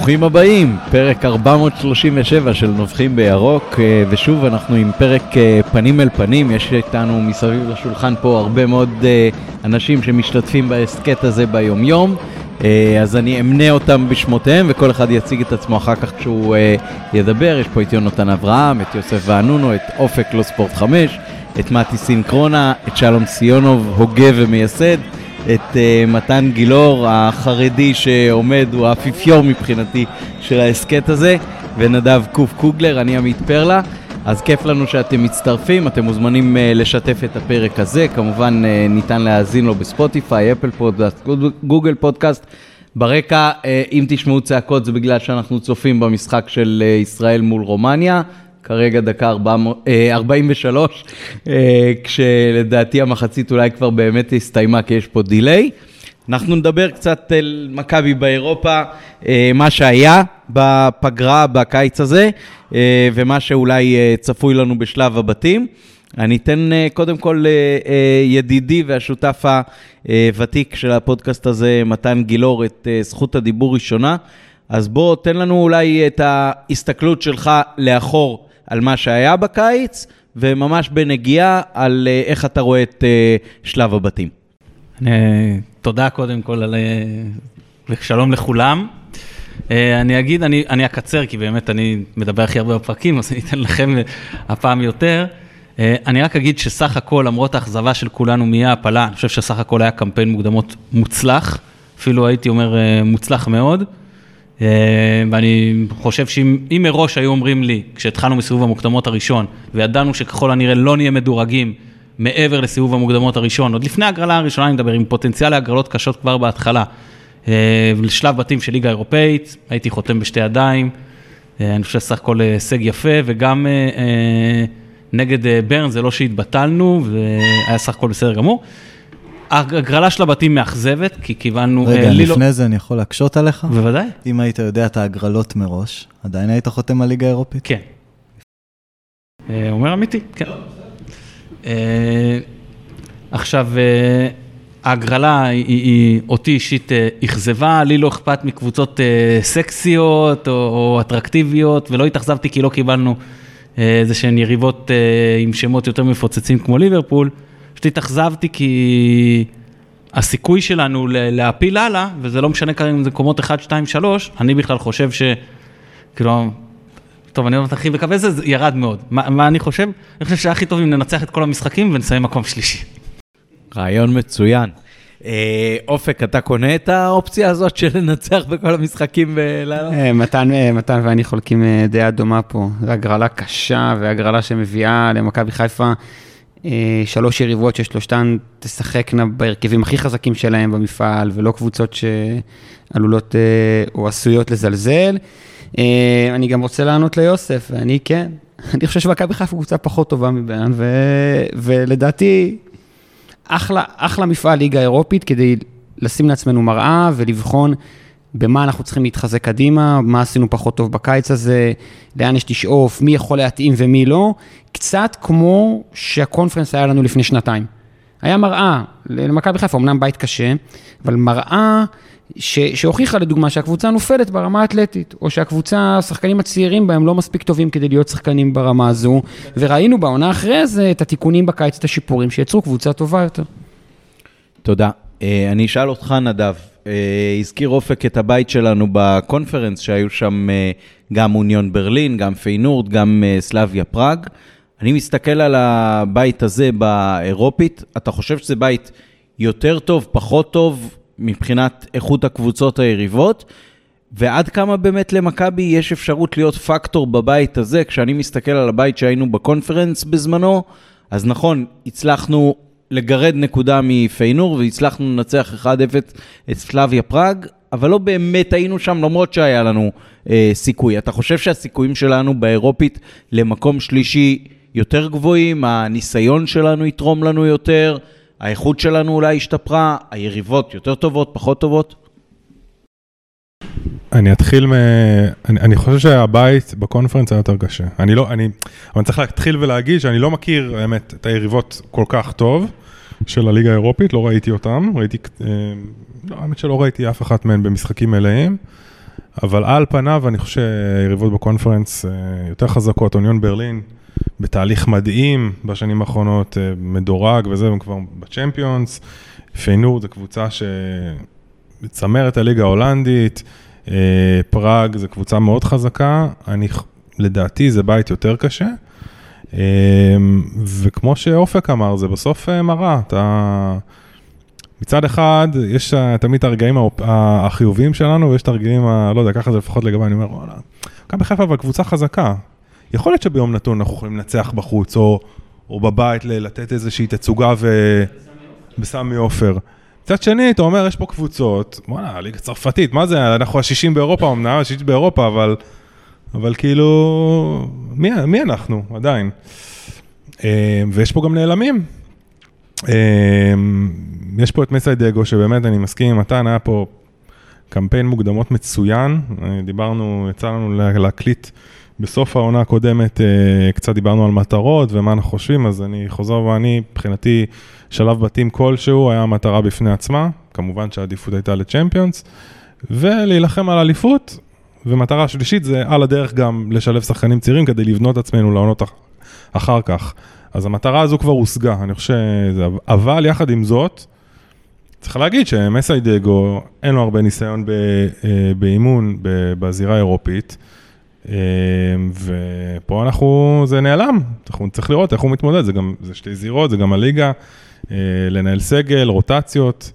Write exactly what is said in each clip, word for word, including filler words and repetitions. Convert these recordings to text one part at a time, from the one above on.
ברוכים הבאים, פרק ארבע מאות שלושים ושבע של נובחים בירוק, ושוב אנחנו עם פרק פנים אל פנים. יש איתנו מסביב לשולחן פה הרבה מאוד אנשים שמשתתפים בהסקט הזה ביום יום, אז אני אמנה אותם בשמותיהם וכל אחד יציג את עצמו אחר כך כשהוא ידבר. יש פה את יונתן אברהם, את יוסף וענונו, את אופק לא ספורט חמש, את מתי סינקרונה, את שלום סיונוב, הוגה ומייסד, את uh, מתן גילור החרדי שעומד, הוא האפיפיור מבחינתי של העסקט הזה, ונדב קוף קוגלר. אני עמית פרלה. אז כיף לנו שאתם מצטרפים, אתם מוזמנים uh, לשתף את הפרק הזה, כמובן uh, ניתן להאזין לו בספוטיפיי, אפל פודקאסט, גוגל פודקאסט. ברקע, uh, אם תשמעו צעקות זה בגלל שאנחנו צופים במשחק של uh, ישראל מול רומניה, כרגע דקה ארבעים ושלוש, כשלדעתי המחצית אולי כבר באמת הסתיימה, כי יש פה דילי. אנחנו נדבר קצת על מכבי באירופה, מה שהיה בפגרה בקיץ הזה, ומה שאולי צפוי לנו בשלב הבתים. אני אתן קודם כל ידידי והשותף הוותיק של הפודקאסט הזה, מתן גילור, את זכות הדיבור ראשונה. אז בוא, תן לנו אולי את ההסתכלות שלך לאחור על מה שהיה בקיץ, וממש בנגיעה על איך אתה רואה את שלב הבתים. תודה קודם כל, ושלום לכולם. אני אגיד, אני אקצר, כי באמת אני מדבר הכי הרבה בפרקים, אז אני אתן לכם הפעם יותר. אני רק אגיד שסך הכל, למרות האכזבה של כולנו מההפלה, אני חושב שסך הכל היה קמפיין מוקדמות מוצלח, אפילו הייתי אומר מוצלח מאוד. ואני חושב שאם מראש היו אומרים לי, כשהתחלנו מסיבוב המוקדמות הראשון, וידענו שככל הנראה לא נהיה מדורגים מעבר לסיבוב המוקדמות הראשון, עוד לפני הגרלה הראשונה, אני מדבר עם פוטנציאל להגרלות קשות כבר בהתחלה, לשלב בתים של ליגה אירופאית, הייתי חותם בשתי ידיים, אני חושב סך הכל הישג יפה, וגם נגד ברן זה לא שהתבטלנו, והיה סך הכל בסדר גמור. הגרלה של הבתים מאכזבת, כי כיוונו... רגע, לפני זה אני יכול להקשות עליך? בוודאי. אם היית יודע את ההגרלות מראש, עדיין היית חותם על ליגה אירופית? כן. אומר אמיתי, כן. עכשיו, ההגרלה היא אותי אישית אכזבה, לי לא אכפת מקבוצות סקסיות או אטרקטיביות, ולא התאכזבתי כי לא קיבלנו איזה שהן יריבות עם שמות יותר מפוצצים כמו ליברפול, שתתאכזבתי כי הסיכוי שלנו להפיל הלאה, וזה לא משנה כרגע אם זה קומות אחת, שתיים, שלוש, אני בכלל חושב ש... כאילו, טוב, אני לא מתחיל בקו איזה, זה ירד מאוד. מה, מה אני חושב? אני חושב שהכי טוב אם ננצח את כל המשחקים ונסיים מקום שלישי. רעיון מצוין. אופק, אתה קונה את האופציה הזאת של לנצח בכל המשחקים בלילה? מתן, מתן ואני חולקים דעה דומה פה. זה הגרלה קשה והגרלה שמביאה למכבי חיפה, שלוש יריבות ששלושתן תשחקנה בהרכבים הכי חזקים שלהם במפעל, ולא קבוצות שעלולות או עשויות לזלזל. אני גם רוצה לענות ליוסף, ואני כן, אני חושב שמכבי חיפה קבוצה פחות טובה מבין, ולדעתי אחלה, אחלה מפעל ליגה אירופית, כדי לשים לעצמנו מראה ולבחון במה אנחנו צריכים להתחזק קדימה, מה עשינו פחות טוב בקיץ הזה, לאן יש לשאוף, מי יכול להתאים ומי לא, קצת כמו שהקונפרנס היה לנו לפני שנתיים. היה מראה, למכבי חיפה, אמנם בית קשה, אבל מראה ש, שהוכיחה לדוגמה שהקבוצה נופלת ברמה האתלטית, או שהקבוצה, השחקנים הצעירים בהם לא מספיק טובים כדי להיות שחקנים ברמה הזו, וראינו בעונה אחרי זה את התיקונים בקיץ, את השיפורים שיצרו קבוצה טובה יותר. תודה. אני אשאל אותך נדב, הזכיר אופק את הבית שלנו בקונפרנס, שהיו שם גם אוניון ברלין, גם פיינורד, גם סלאביה פראג. אני מסתכל על הבית הזה באירופית, אתה חושב שזה בית יותר טוב, פחות טוב, מבחינת איכות הקבוצות היריבות, ועד כמה באמת למכבי יש אפשרות להיות פקטור בבית הזה? כשאני מסתכל על הבית שהיינו בקונפרנס בזמנו, אז נכון, הצלחנו לגרד נקודה מפיינור, והצלחנו לנצח אחד אפס את סלאביה פראג, אבל לא באמת היינו שם, למרות שהיה לנו אה, סיכוי. אתה חושב שהסיכויים שלנו באירופית למקום שלישי יותר גבוהים, הניסיון שלנו יתרום לנו יותר, האיכות שלנו אולי השתפרה, היריבות יותר טובות, פחות טובות? אני אתחיל מ... אני, אני חושב שהבית בקונפרנס היה יותר קשה. אני לא, אני... אבל צריך להתחיל ולהגיד שאני לא מכיר, האמת, את היריבות כל כך טוב של הליגה האירופית, לא ראיתי אותם, ראיתי... לא, האמת שלא ראיתי אף אחת מהן במשחקים מלאים. אבל על פניו, אני חושב שהיריבות בקונפרנס יותר חזקות, אוניון ברלין, בתהליך מדהים בשנים האחרונות, מדורג וזה, הם כבר בצ'מפיונס, פיינורד, זו קבוצה שצמרת הליגה ההולנדית, פראג, זו קבוצה מאוד חזקה, אני, לדעתי זה בית יותר קשה, וכמו שאופק אמר, זה בסוף מראה, אתה... מצד אחד, יש תמיד הרגעים החיוביים שלנו, ויש את הרגעים, לא יודע, ככה זה לפחות לגבי, אני אומר, וואלה, מכבי חיפה, אבל קבוצה חזקה. יכול להיות שביום נתון אנחנו יכולים לנצח בחוץ, או, או בבית, לתת איזושהי תצוגה ו... בסמי עופר. מצד שני, אתה אומר, יש פה קבוצות, וואלה, ליגה צרפתית, מה זה? אנחנו השישים באירופה, אמנם, השישים באירופה, אבל, אבל כאילו, מי, מי אנחנו? עדיין. ויש פה גם נעלמים. יש פה את מסי דגו, שבאמת אני מסכים עם מתן, היה פה קמפיין מוקדמות מצוין, דיברנו, יצא לנו להקליט בסוף העונה הקודמת, קצת דיברנו על מטרות ומה אנחנו חושבים, אז אני חוזר ואני, מבחינתי שלב בתים כלשהו, היה מטרה בפני עצמה, כמובן שהעדיפות הייתה לצ'מפיונס, ולהילחם על אליפות, ומטרה שלישית זה על הדרך גם לשלב שחקנים צעירים, כדי לבנות עצמנו לעונות אחר כך. אז המטרה הזו כבר הושגה, אני חושב שזה, אבל יחד עם זאת, צריך להגיד שמסי דגו, אין לו הרבה ניסיון באימון בזירה האירופית, ופה אנחנו, זה נעלם, אנחנו צריך לראות איך הוא מתמודד, זה גם, זה שתי זירות, זה גם הליגה, לנהל סגל, רוטציות,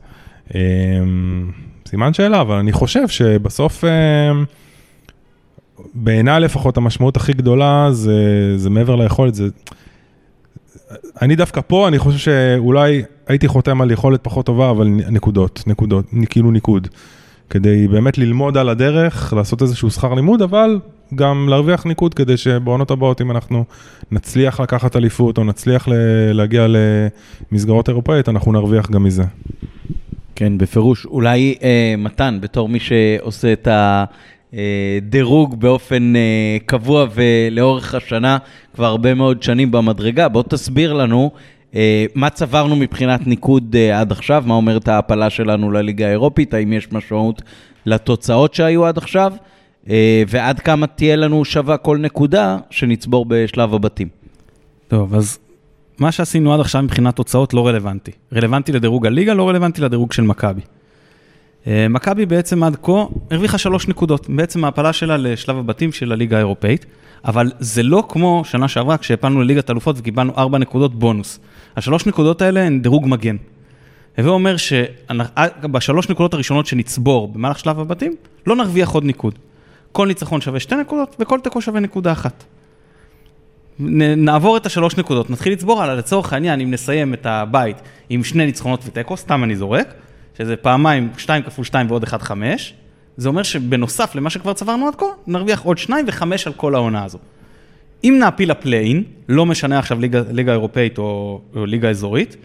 סימן שאלה, אבל אני חושב שבסוף, בעיני לפחות המשמעות הכי גדולה, זה, זה מעבר ליכולת, זה... אני דווקא פה, אני חושב שאולי הייתי חותם על יכולת פחות טובה, אבל נקודות, נקודות, כאילו ניקוד. כדי באמת ללמוד על הדרך, לעשות איזשהו שכר לימוד, אבל גם להרוויח ניקוד, כדי שבעונות הבאות, אם אנחנו נצליח לקחת אליפות, או נצליח להגיע למסגרות אירופאית, אנחנו נרוויח גם מזה. כן, בפירוש. אולי אה, מתן, בתור מי שעושה את ה... דירוג באופן קבוע ולאורך השנה כבר הרבה מאוד שנים במדרגה. בוא תסביר לנו מה צברנו מבחינת ניקוד עד עכשיו, מה אומרת ההפלה שלנו לליגה האירופית, האם יש משמעות לתוצאות שהיו עד עכשיו, ועד כמה תהיה לנו שווה כל נקודה שנצבור בשלב הבתים. טוב, אז מה שעשינו עד עכשיו מבחינת תוצאות לא רלוונטי. רלוונטי לדירוג הליגה, לא רלוונטי לדירוג של מכבי. מכבי בעצם עד כה הרוויחה שלוש נקודות, בעצם ההפלה שלה לשלב הבתים של הליגה האירופאית, אבל זה לא כמו שנה שעברה כשהפלנו לליגת אלופות וקיבלנו ארבע נקודות בונוס. השלוש נקודות האלה הן דירוג מגן. הווה אומר שבשלוש נקודות הראשונות שנצבור במהלך שלב הבתים, לא נרוויח עוד ניקוד. כל ניצחון שווה שתי נקודות וכל תיקו שווה נקודה אחת. נעבור את השלוש נקודות, נתחיל לצבור עליה, לצורך העניין, אם נסיים את הבית עם שני ניצחונות ותיקו, סתם אני זורק, שזה פעמיים, שתיים כפול שתיים ועוד אחד חמש, זה אומר שבנוסף למה שכבר צברנו עד כה, נרוויח עוד שניים וחמש על כל העונה הזו. אם נעפיל הפליין, לא משנה עכשיו ליגה, ליגה אירופאית או, או ליגה אזורית,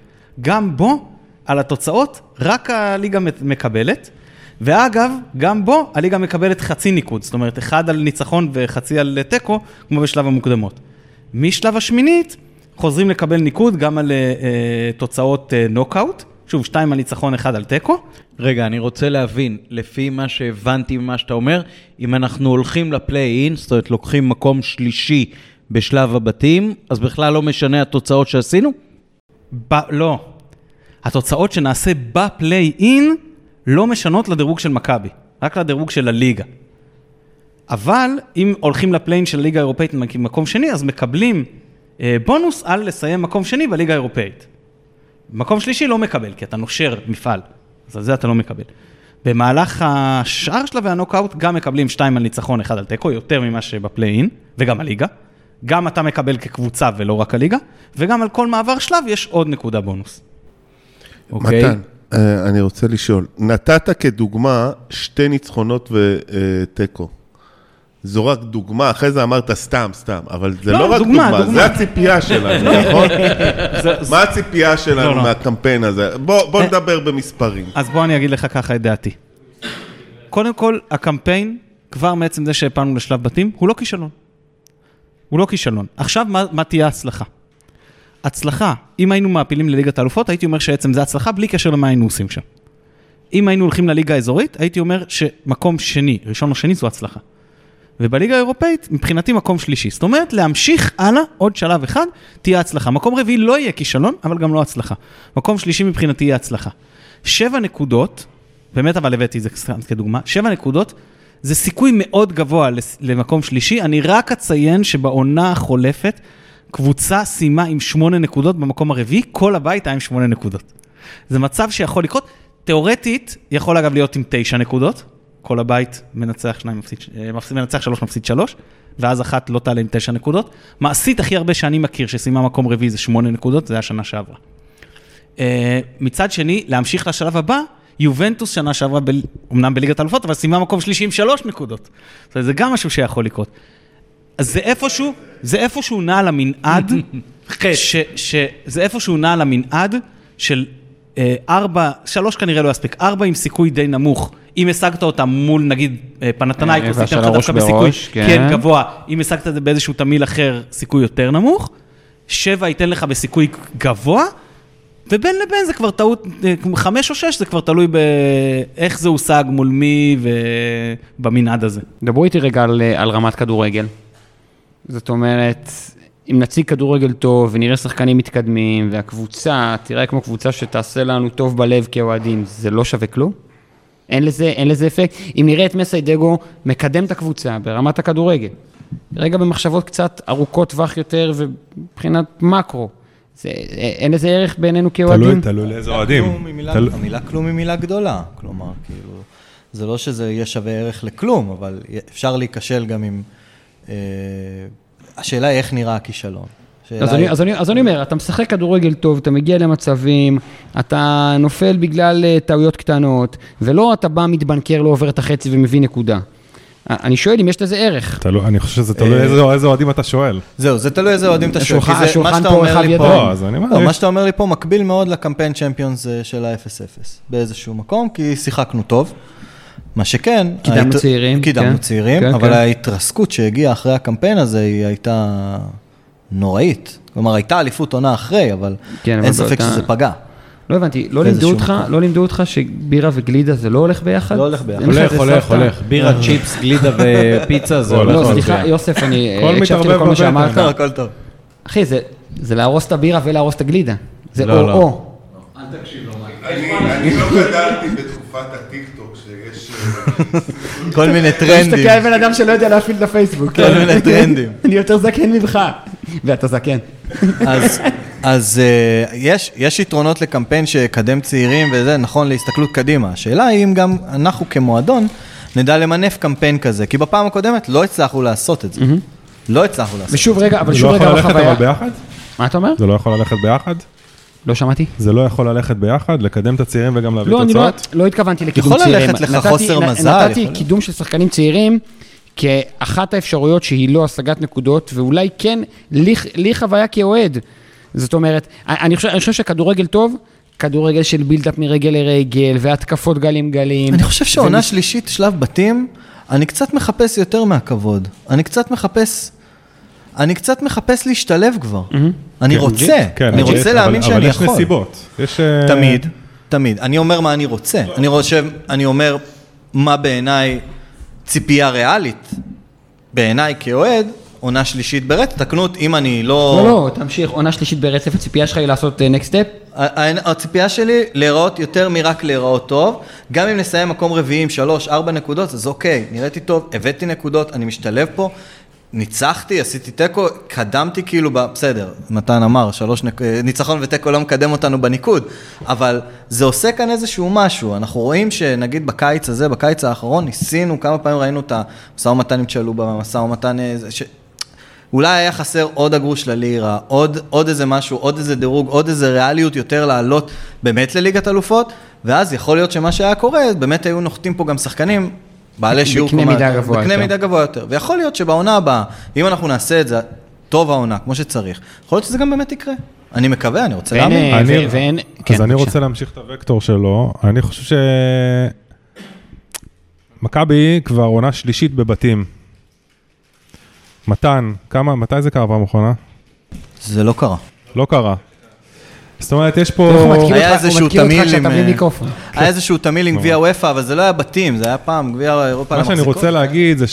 גם בו, על התוצאות, רק הליגה מקבלת, ואגב, גם בו, הליגה מקבלת חצי ניקוד, זאת אומרת, אחד על ניצחון וחצי על טקו, כמו בשלב המוקדמות. משלב השמינית, חוזרים לקבל ניקוד גם על uh, תוצאות uh, נוקאוט, שוב, שתיים על ניצחון, אחד על טקו. רגע, אני רוצה להבין, לפי מה שהבנתי ממה שאתה אומר, אם אנחנו הולכים לפליי-אין, זאת אומרת, לוקחים מקום שלישי בשלב הבתים, אז בכלל לא משנה התוצאות שעשינו? ב- לא. התוצאות שנעשה בפליי-אין לא משנות לדירוג של מכבי, רק לדירוג של הליגה. אבל אם הולכים לפליי-אין של הליגה האירופאית במקום שני, אז מקבלים אה, בונוס על לסיים מקום שני בליגה האירופאית. מקום שלישי לא מקבל, כי אתה נושר מפעל, אז על זה אתה לא מקבל. במהלך השאר שלה והנוקאוט, גם מקבלים שתיים על ניצחון, אחד על טקו, יותר ממה שבפליין, וגם הליגה. גם אתה מקבל כקבוצה ולא רק הליגה, וגם על כל מעבר שלב יש עוד נקודה בונוס. מתן, אני רוצה לשאול, נתת כדוגמה שתי ניצחונות וטקו. זו רק דוגמה, אחרי זה אמרת סתם, סתם, אבל זה לא רק דוגמה, זה הציפייה שלנו, נכון? מה הציפייה שלנו מהקמפיין הזה? בוא נדבר במספרים. אז בוא אני אגיד לך ככה את דעתי. קודם כל, הקמפיין, כבר מעצם זה שהפענו לשלב בתים, הוא לא כישלון. הוא לא כישלון. עכשיו, מה תהיה הצלחה? הצלחה, אם היינו מעפילים לליגת האלופות, הייתי אומר שעצם זה הצלחה, בלי קשר למה היינו עושים שם. אם היינו הולכים לליגה האזורית, הייתי אומר שמקום שני, ראשון או שני, זו הצלחה. ובליגה האירופאית, מבחינתי מקום שלישי. זאת אומרת, להמשיך הלאה, עוד שלב אחד, תהיה הצלחה. מקום רביעי לא יהיה כישלון, אבל גם לא הצלחה. מקום שלישי מבחינתי יהיה הצלחה. שבע נקודות, באמת אבל הבאתי את זה כדוגמה, שבע נקודות, זה סיכוי מאוד גבוה למקום שלישי. אני רק אציין שבעונה החולפת, קבוצה סיימה עם שמונה נקודות במקום הרביעי, כל הבית היה עם שמונה נקודות. זה מצב שיכול לקרות. תיאורטית, יכול אגב להיות עם תשע נקודות. כל הבית מנצח שניים, מפסיד, מנצח שלוש, מפסיד שלוש, ואז אחת לא תעלה עם תשע נקודות. מעשית הכי הרבה שאני מכיר שסיימה מקום רביעי זה שמונה נקודות, זה היה שנה שעברה. מצד שני, להמשיך לשלב הבא, יובנטוס שנה שעברה, ב... אמנם בליגת אלופות, אבל סיימה מקום שלישי עם שלוש נקודות. זאת אומרת, זה גם משהו שיכול לקרות. אז זה איפשהו, זה איפשהו נע למנעד, ש, ש, זה איפשהו נע למנעד של ארבע, שלוש כנראה לא יספיק, ארבע עם סיכוי די נמוך, אם השגת אותה מול, נגיד, פנתנייקוס, ייתן לך דווקא בסיכוי, כן, גבוה, אם השגת את זה באיזשהו תמיל אחר, סיכוי יותר נמוך, שבע ייתן לך בסיכוי גבוה, ובין לבין זה כבר טעות, חמש או שש זה כבר תלוי באיך זה הושג מול מי ובמנעד הזה. דברו איתי רגע על, על רמת כדורגל. זאת אומרת, אם נציג כדורגל טוב ונראה שחקנים מתקדמים, והקבוצה תראה כמו קבוצה שתעשה לנו טוב בלב כאוהדים, זה לא שווה כלום? אין לזה, אין לזה אפקט. אם נראה את מסיידגו מקדם את הקבוצה ברמת הכדורגל, רגע במחשבות קצת ארוכות טווח יותר ובבחינת מקרו, זה, אין לזה ערך בינינו כאוהדים? תלוי, תלוי לאיזה אוהדים. המילה כלום היא מילה גדולה, כלומר, כאילו, זה לא שזה יהיה שווה ערך לכלום, אבל אפשר להיקשל גם עם... השאלה היא איך נראה הכישלון. אז אני אומר, אתה משחק כדורגל טוב, אתה מגיע למצבים, אתה נופל בגלל טעויות קטנות, ולא אתה בא, מתבנקר, לא עובר את החצי ומביא נקודה. אני שואל אם יש לזה ערך. אני חושב שזה תלוי איזה אוהדים אתה שואל. זהו, זה תלוי איזה אוהדים אתה שואל. השולחן פה רחב ידיים. מה שאתה אומר לי פה מקביל מאוד לקמפיין צ'מפיונס של ה-אפס אפס. באיזשהו מקום, כי שיחקנו טוב. מה שכן, קידמנו צעירים, קידמנו צעירים, אבל ההתרסקות שהגיעה אחרי הקמפיין הזה היא הייתה נוראית. כלומר, הייתה אליפות עונה אחרי, אבל אין ספק שזה פגע. לא הבנתי, לא לימדו אותך שבירה וגלידה זה לא הולך ביחד? לא הולך ביחד. הולך, הולך, הולך. בירה, צ'יפס, גלידה ופיצה זה הולך. לא, סליחה, יוסף, אני הקשבתי לכל מה שאמרת. הכל טוב. אחי, זה להרוס את הבירה ולהרוס את הגלידה. זה או-או. אל תקשיב לו. אני לא גדלתי בתקופת הטיקטוק שיש כל מיני טרנדים. יש תקעי בן אדם שלא יודע להפעיל לפייסבוק. כל מיני טרנדים. אני יותר זקן ממך. ואתה זקן. אז יש יתרונות לקמפיין שקדם צעירים וזה נכון להסתכלות קדימה. השאלה היא אם גם אנחנו כמועדון נדע למנף קמפיין כזה. כי בפעם הקודמת לא הצלחנו לעשות את זה. לא הצלחנו לעשות את זה. ושוב רגע, אבל שוב רגע לחוויה. זה לא יכול ללכת אבל ביחד? מה אתה אומר? זה לא יכול ללכת ביחד? לא שמעתי. זה לא יכול ללכת ביחד, לקדם את הצעירים וגם להביא תוצאות? לא, אני לא התכוונתי לקידום צעירים. יכול ללכת לך חוסר מזל. נתתי קידום של שחקנים צעירים כאחת האפשרויות שהיא לא השגת נקודות, ואולי כן לי חוויה כאוהד. זאת אומרת, אני חושב שכדורגל טוב, כדורגל של בילדאפ מרגל לרגל, והתקפות גלים גלים. אני חושב שעונה שלישית, שלב בתים, אני קצת מחפש יותר מהכבוד. אני קצת מחפש... אני קצת מחפש להשתלב כבר. אני רוצה, אני רוצה להאמין שאני יכול. אבל יש נסיבות. תמיד, תמיד. אני אומר מה אני רוצה. אני חושב, אני אומר מה בעיניי ציפייה ריאלית. בעיניי כאוהד, עונה שלישית ברצף. תקנות, אם אני לא... לא, לא, תמשיך. עונה שלישית ברצף, הציפייה שלך היא לעשות next step? הציפייה שלי להיראות יותר מרק להיראות טוב. גם אם נסיים מקום רביעים, שלוש, ארבע נקודות, אז אוקיי, נראיתי טוב, הבאתי נקודות, אני משתלב פה. ניצחתי, עשיתי טקו, קדמתי כאילו, בסדר, מתן אמר, שלוש נק... ניצחון וטקו לא מקדם אותנו בניקוד, אבל זה עושה כאן איזשהו משהו, אנחנו רואים שנגיד בקיץ הזה, בקיץ האחרון, ניסינו, כמה פעמים ראינו את המשא ומתן עם צ'לובה, המשא ומתן, ש... אולי היה חסר עוד הגרוש ללירה, עוד, עוד איזה משהו, עוד איזה דירוג, עוד איזה ריאליות יותר לעלות באמת לליגת אלופות, ואז יכול להיות שמה שהיה קורה, באמת היו נוחתים פה גם שחקנים, בעלי שיעור בקנה מידה גבוה יותר. ויכול להיות שבעונה הבאה, אם אנחנו נעשה את זה, טוב העונה, כמו שצריך, יכול להיות שזה גם באמת יקרה. אני מקווה, אני רוצה להאמין. אז אני רוצה להמשיך את הוקטור שלו. אני חושב שמכבי כבר עונה שלישית בבתים. מתן, כמה, מתי זה קרה במכונה? זה לא קרה. לא קרה. זאת אומרת, יש פה... היה איזשהו תמיל עם גביע וופא, אבל זה לא היה בתים, זה היה פעם גביע אירופה למחזיקות. מה שאני רוצה להגיד זה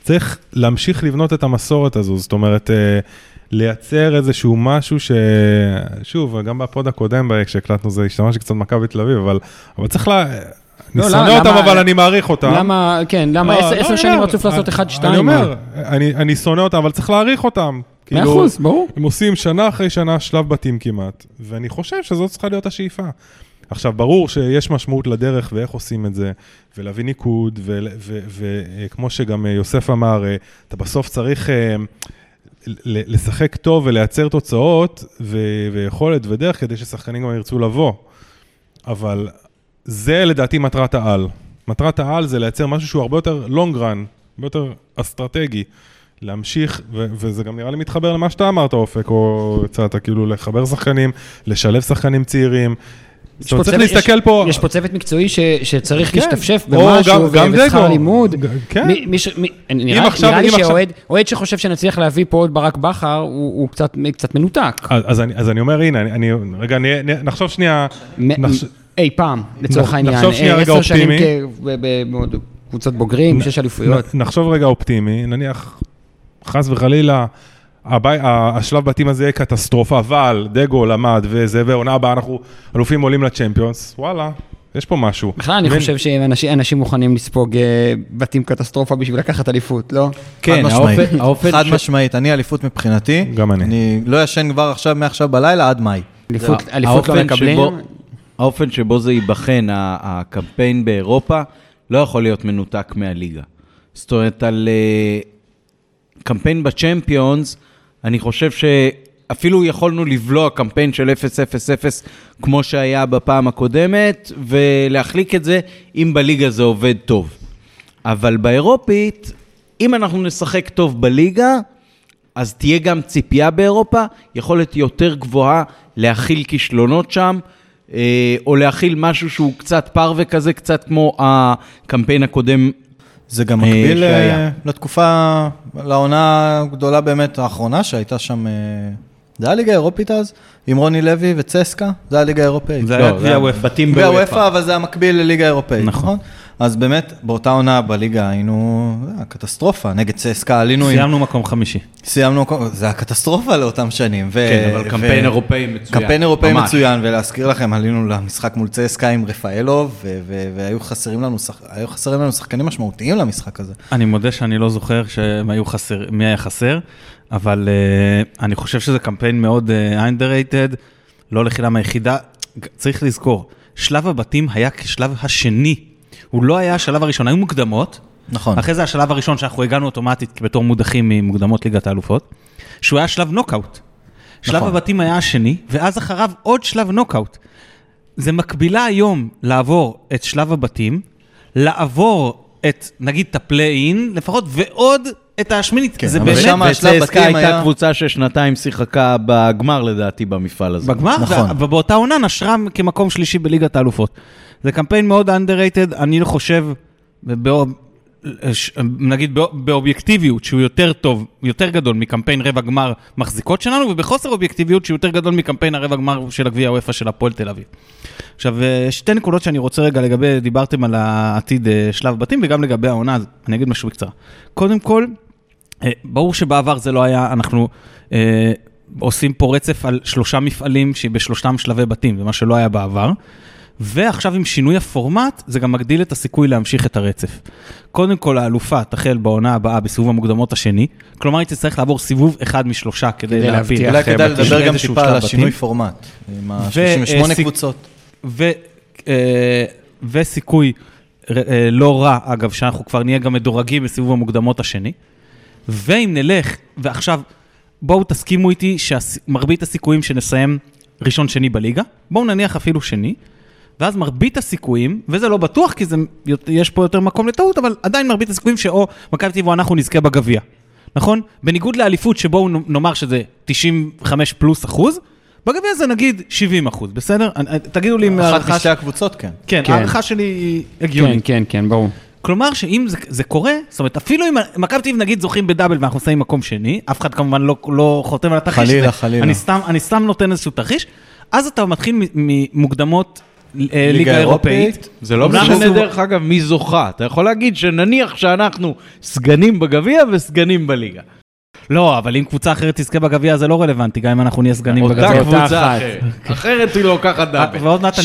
שצריך להמשיך לבנות את המסורת הזו, זאת אומרת, לייצר איזשהו משהו ש... שוב, גם בפוד הקודם, כשהקלטנו זה, השתמשתי קצת מכבי תל אביב, אבל צריך לה... אני שונא אותם, אבל אני מעריך אותם. למה, כן, למה עשר שנים רצוף לעשות אחד, שתיים? אני אומר, אני שונא אותם, אבל צריך להעריך אותם. כאילו, הם עושים שנה אחרי שנה שלב בתים כמעט, ואני חושב שזאת צריכה להיות השאיפה. עכשיו, ברור שיש משמעות לדרך ואיך עושים את זה, ולהביא ניקוד, וכמו שגם יוסף אמר, אתה בסוף צריך לשחק טוב ולייצר תוצאות ויכולת ודרך, כדי ששחקנים גם ירצו לבוא. אבל... זה לדעתי מטרת העל. מטרת העל זה לייצר משהו שהוא הרבה יותר long run, הרבה יותר אסטרטגי, להמשיך, ו- וזה גם נראה לי מתחבר למה שאתה אמרת, אופק, או יצאת כאילו לחבר שחקנים, לשלב שחקנים צעירים, יש פה, צוות, יש, פה... יש פה צוות מקצועי ש, שצריך כן. להשתפשף במשהו ובשכר לימוד. כן. מי, מי ש, מי, נראה, עכשיו, נראה לי שאוהד עכשיו... שחושב שנצליח להביא פה עוד ברק בכר, הוא, הוא קצת, קצת מנותק. אז, אז, אני, אז אני אומר, הנה, אני, רגע, אני, נחשוב שנייה... מ- נחש... אי פעם, לצורך העניין. נחשוב שנייה רגע אופטימי. קבוצת בוגרים, שש אליפויות. נחשוב רגע אופטימי, נניח, חס וחלילה, השלב בתים הזה יהיה קטסטרופה, אבל דגו למד וזה, ועונה הבאה, אנחנו אלופים עולים לצ'מפיונס, וואלה, יש פה משהו. בכלל, אני חושב שאנשים מוכנים לספוג בתים קטסטרופה בשביל לקחת אליפות, לא? כן, חד משמעית. אני אליפות מבחינתי. גם אני. אני לא ישן כבר עכשיו, מעכשיו בלילה עד מאי. אליפות לא מקבלים. האופן שבו זה ייבחן, הקמפיין באירופה, לא יכול להיות מנותק מהליגה. זאת אומרת, על קמפיין בצ'מפיונס, אני חושב שאפילו יכולנו לבלוע קמפיין של אפס אפס אפס, כמו שהיה בפעם הקודמת, ולהחליק את זה, אם בליגה זה עובד טוב. אבל באירופית, אם אנחנו נשחק טוב בליגה, אז תהיה גם ציפייה באירופה, יכולת יותר גבוהה להכיל כישלונות שם, או להכיל משהו שהוא קצת פרווה כזה, קצת כמו הקמפיין הקודם. זה גם מקביל לתקופה, לעונה הגדולה באמת האחרונה, שהייתה שם, זה היה ליגה אירופית אז, עם רוני לוי וצסקה, זה היה ליגה אירופית. זה היה בתים באופה, אבל זה המקביל לליגה אירופית. נכון. אז באמת, באותה עונה בליגה היינו, זה היה קטסטרופה, נגד צסקה, עלינו... סיימנו מקום חמישי. סיימנו מקום, זה היה קטסטרופה לאותם שנים. כן, אבל קמפיין אירופאי מצוין. קמפיין אירופאי מצוין, ולהזכיר לכם, עלינו למשחק מול צסקה עם רפאלו, והיו חסרים לנו שחקנים משמעותיים למשחק הזה. אני מודה שאני לא זוכר מי היה חסר, אבל אני חושב שזה קמפיין מאוד underrated, לא לחינם היחידה. צריך לזכור, שלב הבתים היה כשלב השני הוא לא היה השלב הראשון, היו מוקדמות. נכון. אחרי זה השלב הראשון שאנחנו הגענו אוטומטית בתור מודחים ממוקדמות ליגת האלופות, שהוא היה שלב נוקאוט. שלב נכון. הבתים היה השני, ואז אחריו עוד שלב נוקאוט. זה מקבילה היום לעבור את שלב הבתים, לעבור את, נגיד, את הפליין, לפחות, ועוד את השמינית. כן, זה באמת, וצסקה הייתה היה... קבוצה ששנתיים שיחקה בגמר, לדעתי, במפעל הזה. בגמר, נכון. ובאותה עונה נשרה כמקום שלישי בליגת האלופות. זה קמפיין מאוד underrated, אני חושב, נגיד באובייקטיביות, שהוא יותר טוב, יותר גדול מקמפיין רבע גמר מחזיקות שלנו, ובחוסר אובייקטיביות שהוא יותר גדול מקמפיין הרבע גמר של הגביע וופא של הפועל תל אביב. עכשיו, שתי נקודות שאני רוצה רגע לגבי, דיברתם על העתיד שלב בתים, וגם לגבי העונה, אני אגיד משהו בקצרה. קודם כל, ברור שבעבר זה לא היה, אנחנו... עושים פה רצף על שלושה מפעלים שבשלושתם שלבי בתים, זה מה שלא היה בעבר, ועכשיו עם שינוי הפורמט, זה גם מגדיל את הסיכוי להמשיך את הרצף. קודם כל, האלופה תחל בעונה הבאה בסיבוב המוקדמות השני, כלומר, היא תצטרך לעבור סיבוב אחד משלושה כדי להביא. אולי כדאי לדבר גם טיפה על השינוי פורמט, עם ה-שלושים ושמונה קבוצות. וסיכוי לא רע, אגב, שאנחנו כבר נהיה גם מדורגים בסיבוב המוקדמות השני, ואם נלך, ועכשיו... בואו תסכימו איתי שמרבית הסיכויים שנסיים ראשון שני בליגה, בואו נניח אפילו שני, ואז מרבית הסיכויים, וזה לא בטוח כי זה, יש פה יותר מקום לטעות, אבל עדיין מרבית הסיכויים שאו מכבי תל אביב אנחנו נזכה בגביע, נכון? בניגוד לאליפות שבואו נאמר שזה תשעים וחמישה פלוס אחוז, בגביע זה נגיד שבעים אחוז, בסדר? תגידו לי... אחת משתי הקבוצות, כן. כן, הערכה שלי הגיונית. כן, כן, כן, ברור. כלומר שאם זה, זה קורה, זאת אומרת, אפילו אם מכבי תל אביב נגיד זוכים בדאבל ואנחנו שמים מקום שני, אף אחד כמובן לא, לא חותם על התחיש. חלילה, חלילה. אני סתם, אני סתם נותן איזשהו תחיש, אז אתה מתחיל ממוקדמות ליגה אירופאית. זה לא משנה דרך אגב מי זוכה. אתה יכול להגיד שנניח שאנחנו סגנים בגביע וסגנים בליגה. לא, אבל אם קבוצה אחרת תזכה בגביע, זה לא רלוונטי, גם אם אנחנו נהיה סגנים בגביע. אותה קבוצה אחרת. אחרת היא לא לוקחת דאבל. ועוד מעט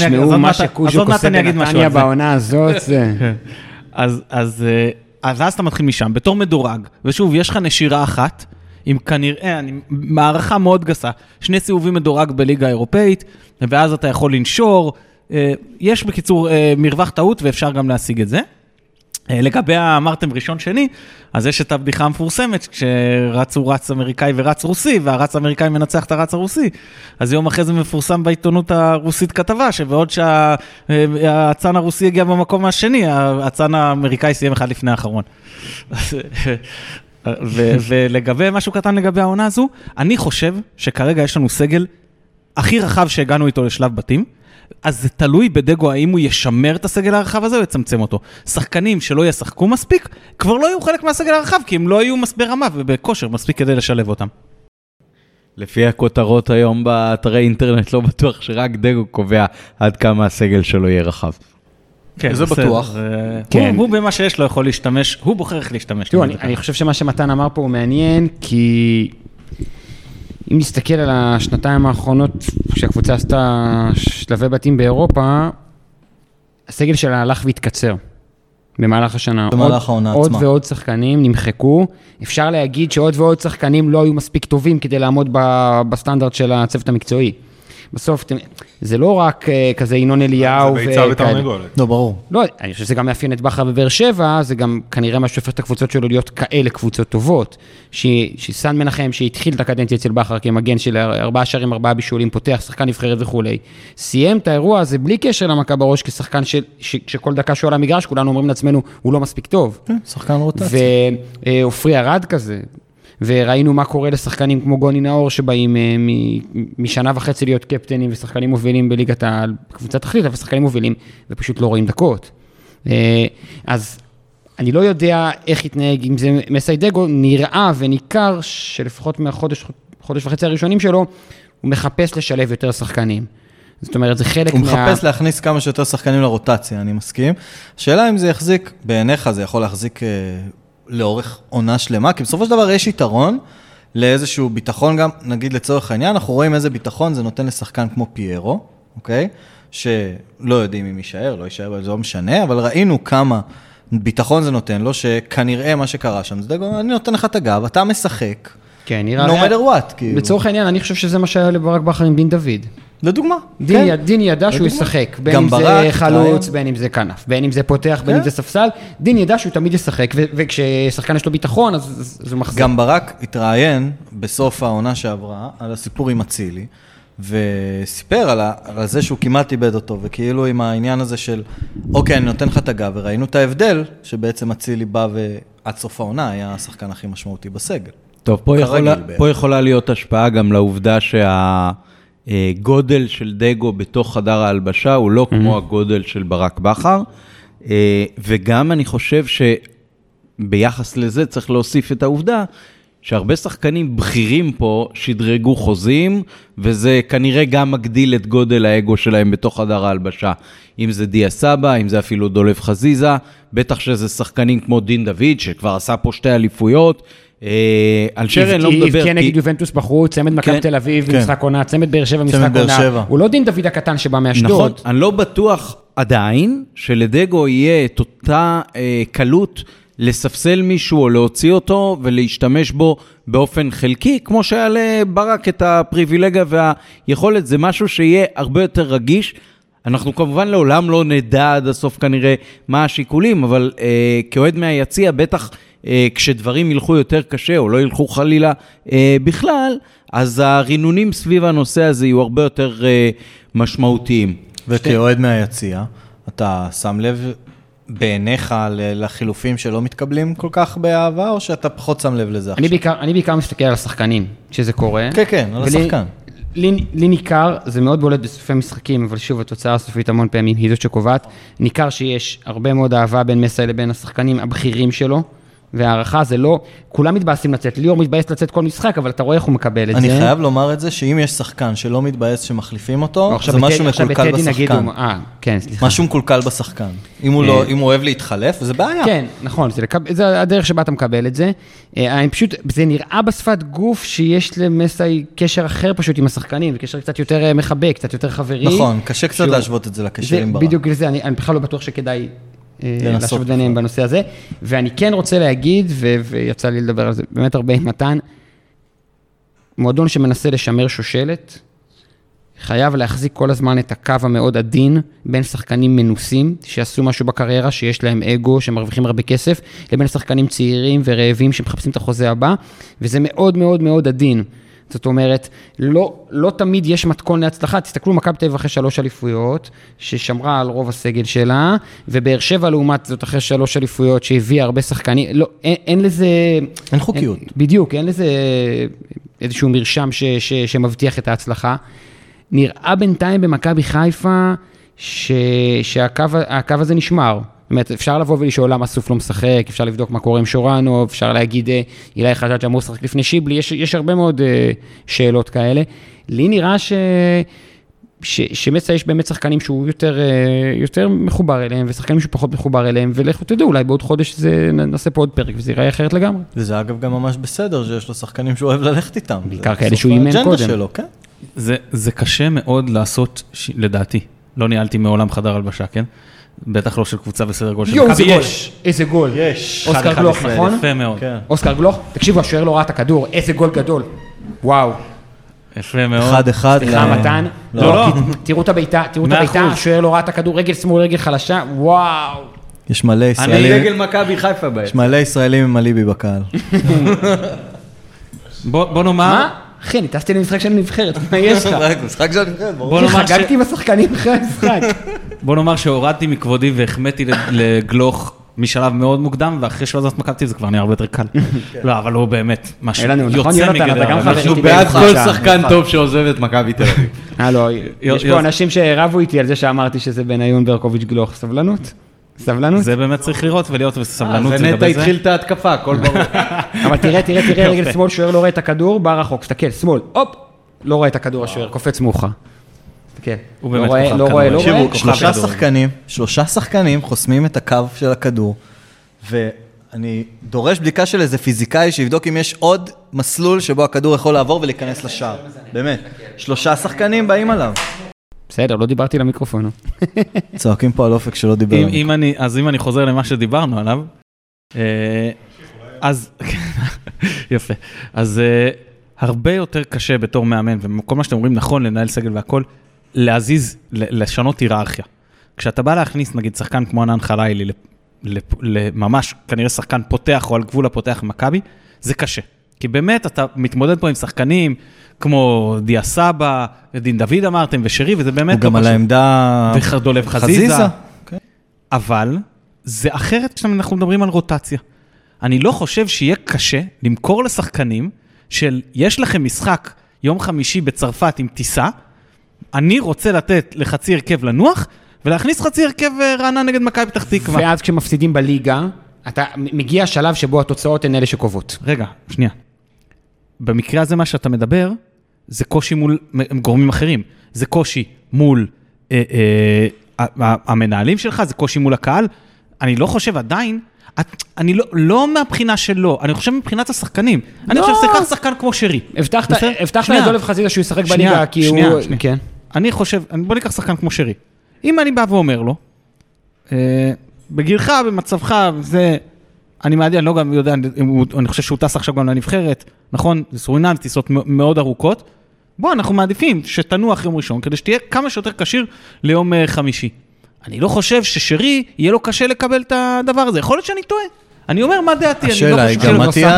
אני אגיד משהו על זה. בעונה הזאת זה... אז אז אז אתה מתחיל משם, בתור מדורג, ושוב, יש לך נשירה אחת, עם כנראה, אני, מערכה מאוד גסה, שני סיבובים מדורג בליגה האירופאית, ואז אתה יכול לנשור, יש בקיצור מרווח טעות, ואפשר גם להשיג את זה. לגבי אמרתם ראשון שני, אז יש את הבדיחה המפורסמת, כשרצו רץ אמריקאי ורץ רוסי, והרץ אמריקאי מנצח את הרץ הרוסי, אז יום אחרי זה מפורסם בעיתונות הרוסית כתבה, שבעוד שהצן הרוסי הגיע במקום השני, הצן האמריקאי סיים אחד לפני האחרון. ולגבי משהו קטן לגבי העונה הזו, אני חושב שכרגע יש לנו סגל הכי רחב שהגענו איתו לשלב בתים, אז זה תלוי בדגו האם הוא ישמר את הסגל הרחב הזה או יצמצם אותו. שחקנים שלא ישחקו מספיק, כבר לא יהיו חלק מהסגל הרחב, כי הם לא יהיו ברמה ובכושר מספיק כדי לשלב אותם. לפי הכותרות היום באתרי אינטרנט, לא בטוח שרק דגו קובע עד כמה הסגל שלו יהיה רחב. כן, זה בטוח. הוא במה שיש לו יכול להשתמש, הוא בוחר איך להשתמש. תראו, אני חושב שמה שמתן אמר פה הוא מעניין, כי... אם נסתכל על השנתיים האחרונות, כשהקבוצה עשתה שלבי בתים באירופה, הסגל שלה הלך והתקצר במהלך השנה. במהלך העונה עצמה. עוד ועוד שחקנים נמחקו. אפשר להגיד שעוד ועוד שחקנים לא היו מספיק טובים כדי לעמוד בסטנדרט של הצוות המקצועי. בסוף, זה לא רק כזה עינון אליהו. זה ביצה ותרנגולת. לא, ברור. לא, אני חושב שזה גם מאפיין את בכר בבאר שבע, זה גם כנראה מה שהופך את הקבוצות שלו להיות כאלה קבוצות טובות, שסן מנחם שהתחיל את הקדנציה אצל בכר כמגן של ארבעה שערים, ארבעה בישולים, פותח, שחקן נבחרת וכולי. סיים את האירוע הזה בלי קשר למכה בראש, כשחקן שכל דקה שהוא על המגרש, כולנו אומרים לעצמנו, הוא לא מספיק טוב. שחקן רוטציה. ואופרי ארד כזה. וראינו מה קורה לשחקנים כמו גוני נאור, שבאים משנה וחצי להיות קפטנים, ושחקנים מובילים בליגת העל, קבוצה תחתית, אבל שחקנים מובילים, ופשוט לא רואים דקות. אז אני לא יודע איך יתנהג, אם זה מסיידגו, נראה וניכר, שלפחות מהחודש, חודש וחצי הראשונים שלו, הוא מחפש לשלב יותר שחקנים. זאת אומרת, זה חלק מה... הוא מחפש להכניס כמה שיותר שחקנים לרוטציה, אני מסכים. השאלה אם זה יחזיק, בעיניך זה יכול להחזיק... לאורך עונה שלמה, כי בסופו של דבר יש יתרון לאיזשהו ביטחון גם, נגיד לצורך העניין, אנחנו רואים איזה ביטחון זה נותן לשחקן כמו פיירו, אוקיי? שלא יודעים אם יישאר, לא יישאר, זה לא משנה, אבל ראינו כמה ביטחון זה נותן לו, שכנראה מה שקרה שם, זה דגו, אני נותן לך את הגב, אתה משחק, כן, נראה no matter what, כאילו. בצורך העניין, אני חושב שזה מה שהיה לברק בכר עם דין דוד. לדוגמה. דין ידע שהוא ישחק, בין אם זה חלוץ, בין אם זה כנף, בין אם זה פותח, בין אם זה ספסל, דין ידע שהוא תמיד ישחק, וכששחקן יש לו ביטחון, אז זה מחזיק. גם ברק התראיין בסוף העונה שעברה על הסיפור עם הצילי, וסיפר על זה שהוא כמעט איבד אותו, וכאילו עם העניין הזה של, אוקיי, אני נותן לך את הגב, וראינו את ההבדל, שבעצם הצילי בא ועד סוף העונה היה השחקן הכי משמעותי בסגל. טוב, פה יכולה להיות השפעה גם לעובדה שה... גודל של דגו בתוך חדר ההלבשה הוא לא כמו הגודל של ברק בכר, וגם אני חושב שביחס לזה צריך להוסיף את העובדה שהרבה שחקנים בכירים פה שדרגו חוזים, וזה כנראה גם מגדיל את גודל האגו שלהם בתוך חדר ההלבשה. אם זה דיה סבא, אם זה אפילו דולב חזיזה, בטח שזה שחקנים כמו דין דוד שכבר עשה פה שתי אליפויות, על שרן לא מדבר. כן, נגיד יובנטוס בחוץ, צמד מכבי תל אביב, משחק עונה, צמד באר שבע, משחק עונה. הוא לא דין דוד הקטן שבא מאשדוד. נכון, אני לא בטוח עדיין שלדגו יהיה את אותה קלות לספסל מישהו או להוציא אותו ולהשתמש בו באופן חלקי, כמו שהיה לברק את הפריבילגיה והיכולת, זה משהו שיהיה הרבה יותר רגיש. אנחנו כמובן לעולם לא נדע עד הסוף כנראה מה השיקולים, אבל כאוהד מהיציע בטח כשדברים ילכו יותר קשה או לא ילכו חלילה בכלל, אז הרינונים סביב הנושא הזה יהיו הרבה יותר משמעותיים. וכאוהד מהיציע, אתה שם לב בעיניך לחילופים שלא מתקבלים כל כך באהבה, או שאתה פחות שם לב לזה עכשיו? אני בעיקר מסתכל על השחקנים, שזה קורה. כן, כן, על השחקן. לי ניכר, זה מאוד בולט בסופי משחקים, אבל שוב, התוצאה הסופית המון פעמים היא זאת שקובעת, ניכר שיש הרבה מאוד אהבה בין מסי לבין השחקנים הבכירים שלו, והערכה זה לא, כולם מתבאסים לצאת, ליאור מתבאס לצאת כל משחק, אבל אתה רואה איך הוא מקבל את זה. אני חייב לומר את זה, שאם יש שחקן שלא מתבאס שמחליפים אותו, זה משהו מקולקל בשחקן. משהו מקולקל בשחקן. אם הוא אוהב להתחלף, זה בעיה. כן, נכון, זה הדרך שבה אתה מקבל את זה. פשוט, זה נראה בשפת גוף שיש למסי קשר אחר פשוט עם השחקנים, וקשר קצת יותר מחבק, קצת יותר חברי. נכון, קשה קצת להשוות את זה לקשרים ברק. בדיוק לזה, אני בכלל לא בטוח שכדאי לשוב ביניהם בנושא הזה, ואני כן רוצה להגיד, ויצא לי לדבר על זה באמת הרבה, מתן, מועדון שמנסה לשמר שושלת, חייב להחזיק כל הזמן את הקו המאוד עדין, בין שחקנים מנוסים, שעשו משהו בקריירה, שיש להם אגו, שמרוויחים הרבה כסף, לבין שחקנים צעירים ורעבים, שמחפשים את החוזה הבא, וזה מאוד מאוד מאוד עדין. זאת אומרת, לא, לא תמיד יש מתכון להצלחה. תסתכלו, מכבי תל אביב אחרי שלוש אליפויות, ששמרה על רוב הסגל שלה, ובאר שבע לעומת זאת אחרי שלוש אליפויות, שהביאה הרבה שחקנים, לא, אין, אין לזה... אין חוקיות. אין, בדיוק, אין לזה איזשהו מרשם ש, ש, שמבטיח את ההצלחה. נראה בינתיים במכבי חיפה, ש, שהקו, הקו הזה נשמר. זאת אומרת, אפשר לבוא ולשאול למה סוף לא משחק, אפשר לבדוק מה קורה עם שורנו, אפשר להגיד, אילי חג'אג' אמור שחק לפני שיבלי, יש, יש הרבה מאוד אה, שאלות כאלה. לי נראה ש... ש... שמצא יש באמת שחקנים שהוא יותר, אה, יותר מחובר אליהם, ושחקנים שהוא פחות מחובר אליהם, ולכו תדעו, אולי בעוד חודש זה... נעשה פה עוד פרק, וזה יראה אחרת לגמרי. וזה אגב גם ממש בסדר, שיש לו שחקנים שהוא אוהב ללכת איתם. בעיקר כאלה שהוא אימן קודם. שלו, כן? זה, זה קשה מאוד לעשות, ש... לדעתי. לא ניהלתי מעולם חדר הלבשה, כן? בטח לא של קבוצה בסדר גול. יואו, זה גול. איזה גול. יש. אוסקר גלוך, נכון? יפה מאוד. אוסקר גלוך, תקשיבו, השוער לא ראה את הכדור, איזה גול גדול. וואו. יפה מאוד. אחד אחד. סליחה, מתן. לא, תראו את הביתה, תראו את הביתה, השוער לא ראה את הכדור, רגל שמאל, רגל חלשה, וואו. יש מלא ישראלים. אני רגל מכבי חיפה בעצם. יש מלא ישראלים עם הליבי בקהל. בוא נאמר... אחי, ניתסתי למשחק של נבחרת, מה יש לך? משחק של נבחרת, ברור. חגגתי עם השחקנים אחרי המשחק. בוא נאמר שהורדתי מכבודי והחמאתי לגלוך משלב מאוד מוקדם, ואחרי שלא זאת מכבתי, זה כבר נהיה הרבה יותר קל. לא, אבל הוא באמת משהו יוצא מגדר. אנחנו בעד כל שחקן טוב שעוזב את מכבי תל אביב. הלו, יש פה אנשים שרבו איתי על זה שאמרתי שזה בניון ברקוביץ' גלוך. סבלנות? סבלנות? זה באמת צריך לראות ולהיות בסבלנות. זה נטע התחיל את ההתקפה, הכל ברור. אבל תראה, תראה, תראה, רגל שמאל, שוער לא רואה את הכדור, בא רחוק, תסתכל, שמאל, הופ, לא רואה את הכדור השוער, קופץ מוחה. תסתכל, הוא באמת כוכב כדור. לא רואה, לא רואה. שלושה שחקנים, שלושה שחקנים חוסמים את הקו של הכדור, ואני דורש בדיקה של איזה פיזיקאי שיבדוק אם יש עוד מסלול שבו הכדור יכול לעבור ולהיכנס לשער. באמת, שלושה שחקנים באים עליו. בסדר, לא דיברתי למיקרופון. צועקים פה על אופק שלא דיברנו. אז אם אני חוזר למה שדיברנו עליו, אז, יפה, אז הרבה יותר קשה בתור מאמן, וכל מה שאתם אומרים נכון, לנהל סגל והכל, להזיז, לשנות היררכיה. כשאתה בא להכניס, נגיד, שחקן כמו ענן חלילי, ממש, כנראה שחקן פותח, או על גבול הפותח מכבי, זה קשה. כי באמת אתה מתמודד פה עם שחקנים, כמו דיה סבא, דין דוד אמרתם, ושרי, וזה באמת... הוא גם על העמדה... וחרדולב חזיזה. אבל זה אחרת כשאנחנו מדברים על רוטציה. אני לא חושב שיהיה קשה למכור לשחקנים, של יש לכם משחק יום חמישי בצרפת עם טיסה, אני רוצה לתת לחצי הרכב לנוח, ולהכניס חצי הרכב רעננה נגד מכבי פתח תקווה. ואז כשמפסידים בליגה, אתה מגיע השלב שבו התוצאות הן אלה שקובעות. רגע, שנייה. במקרה הזה מה שאתה מדבר, זה קושי מול גורמים אחרים. זה קושי מול אה, אה, המנהלים שלך, זה קושי מול הקהל. אני לא חושב עדיין, את, אני לא, לא מהבחינה שלו, אני חושב מבחינת השחקנים. לא. אני חושב שזה כך שחקן כמו שרי. הבטחת, הבטחת לדולב חזיזה שהוא ישחק בליגה, כי שנייה, הוא... שנייה. כן. אני חושב, בוא ניקח שחקן כמו שרי. אם אני בא ואומר לו, אה, בגילך, במצבך, זה... אני מעדיין, אני לא גם יודע, אני חושב שהוא טס עכשיו גם לנבחרת, נכון? זה סורינן, טיסות מאוד ארוכות. בוא, אנחנו מעדיפים שתנוח יום ראשון, כדי שתהיה כמה שיותר קשיר ליום חמישי. אני לא חושב ששרי יהיה לו קשה לקבל את הדבר הזה. יכול להיות שאני טועה. אני אומר מה דעתי, אני לא חושב שלא נוסע.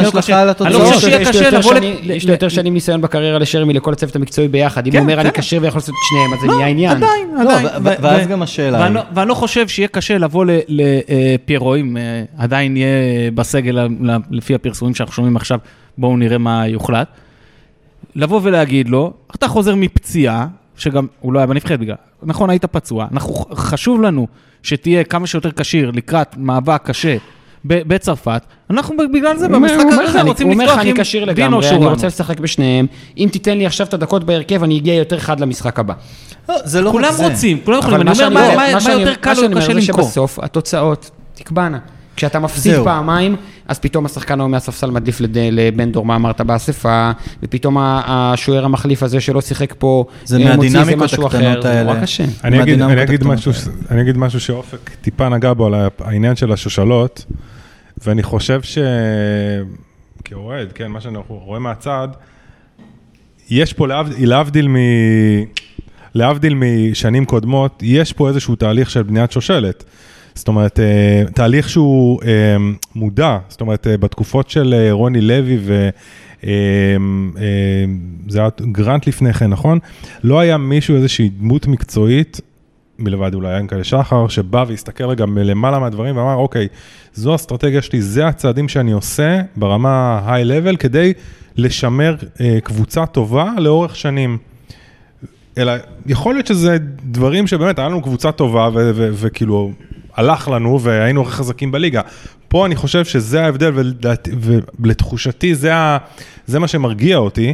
אני לא חושב שיהיה קשה לבוא... יש לו יותר שנים ניסיון בקריירה לשרמי לכל הצוות המקצועי ביחד. אם הוא אומר, אני קשיר ויכול לעשות את שניהם, אז זה נהיה עניין. עדיין, עדיין. ואז גם השאלה. ואני לא חושב שיהיה קשה לבוא לפיירואים, עדיין יהיה בסגל, לפי הפרסומים שאנחנו שומעים עכשיו, בואו נראה מה יוחלט. לבוא ולהגיד לו, אתה חוזר מפציעה, שגם הוא לא היה בנבחרת בגלל, נכון, היית פצוע, אנחנו, חשוב לנו שתהיה כמה שיותר קשיר לקראת מאבק קשה בצרפת, אנחנו בגלל זה במשחק הרכב רוצים לפתוח עם דינו שורנו. אני רוצה לשחק בשניהם, אם תיתן לי עכשיו את הדקות בהרכב, אני אגיע יותר חד למשחק הבא. זה לא כולם רוצים, כולם יכולים, אני אומר מה יותר קל או קשה למכור. שבסוף התוצאות תקבענה. כשאתה מפסיד פעמיים, אז פתאום השחקן הוא מהספסל מדליף לבן דור, מה אמרת באספה, ופתאום השוער המחליף הזה שלא שיחק פה, זה מהדינמיקות הקטנות האלה. אני אגיד משהו שאופק טיפה נגע בו על העניין של השושלות, ואני חושב שכאוהד, כן, מה שאנחנו רואים מהצד, יש פה להבדיל מ... להבדיל משנים קודמות, יש פה איזשהו תהליך של בניית שושלת. זאת אומרת, תהליך שהוא מודע, זאת אומרת, בתקופות של רוני לוי וזה היה גרנט לפני כן, נכון? לא היה מישהו איזושהי דמות מקצועית, מלבד אולי ינקה לשחר, שבא והסתכל רגע למעלה מהדברים ואמר, אוקיי, זו האסטרטגיה שלי, זה הצעדים שאני עושה ברמה היי-לבל, כדי לשמר קבוצה טובה לאורך שנים. אלא יכול להיות שזה דברים שבאמת היה לנו קבוצה טובה וכאילו הלך לנו והיינו הכי חזקים בליגה. פה אני חושב שזה ההבדל ולתחושתי זה מה שמרגיע אותי,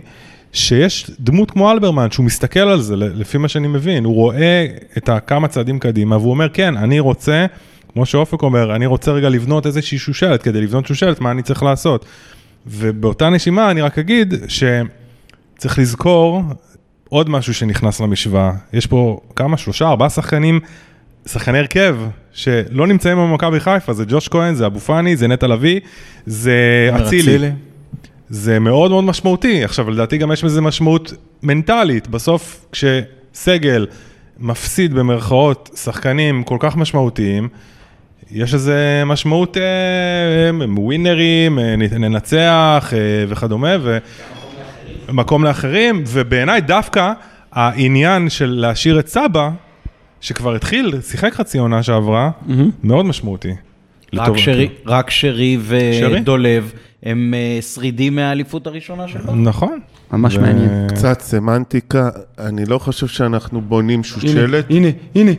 שיש דמות כמו אלברמן שהוא מסתכל על זה לפי מה שאני מבין, הוא רואה את כמה צעדים קדימה והוא אומר כן, אני רוצה, כמו שאופק אומר, אני רוצה רגע לבנות איזושהי שושלת, כדי לבנות שושלת מה אני צריך לעשות. ובאותה נשימה אני רק אגיד שצריך לזכור עוד משהו שנכנס למשוואה, יש פה כמה, שלושה, ארבעה שחקנים, שחקני הרכב, שלא נמצאים במכבי חיפה, זה ג'וש כהן, זה אבו פאני, זה נטע לביא, זה אצילי. זה מאוד מאוד משמעותי, עכשיו לדעתי גם יש מזה משמעות מנטלית, בסוף כשסגל מפסיד במרכאות שחקנים כל כך משמעותיים, יש איזה משמעות ווינרים, ננצח וכדומה, ו... מקום לאחרים, ובעיניי דווקא העניין של להשאיר את סבא, שכבר התחיל, שיחק חצי עונה שעברה, mm-hmm. מאוד משמעותי. רק שרי, רק שרי ודולב, הם שרידים מהאליפות הראשונה שלו. נכון. ממש ו... מעניין. קצת סמנטיקה, אני לא חושב שאנחנו בונים שושלת. הנה, הנה.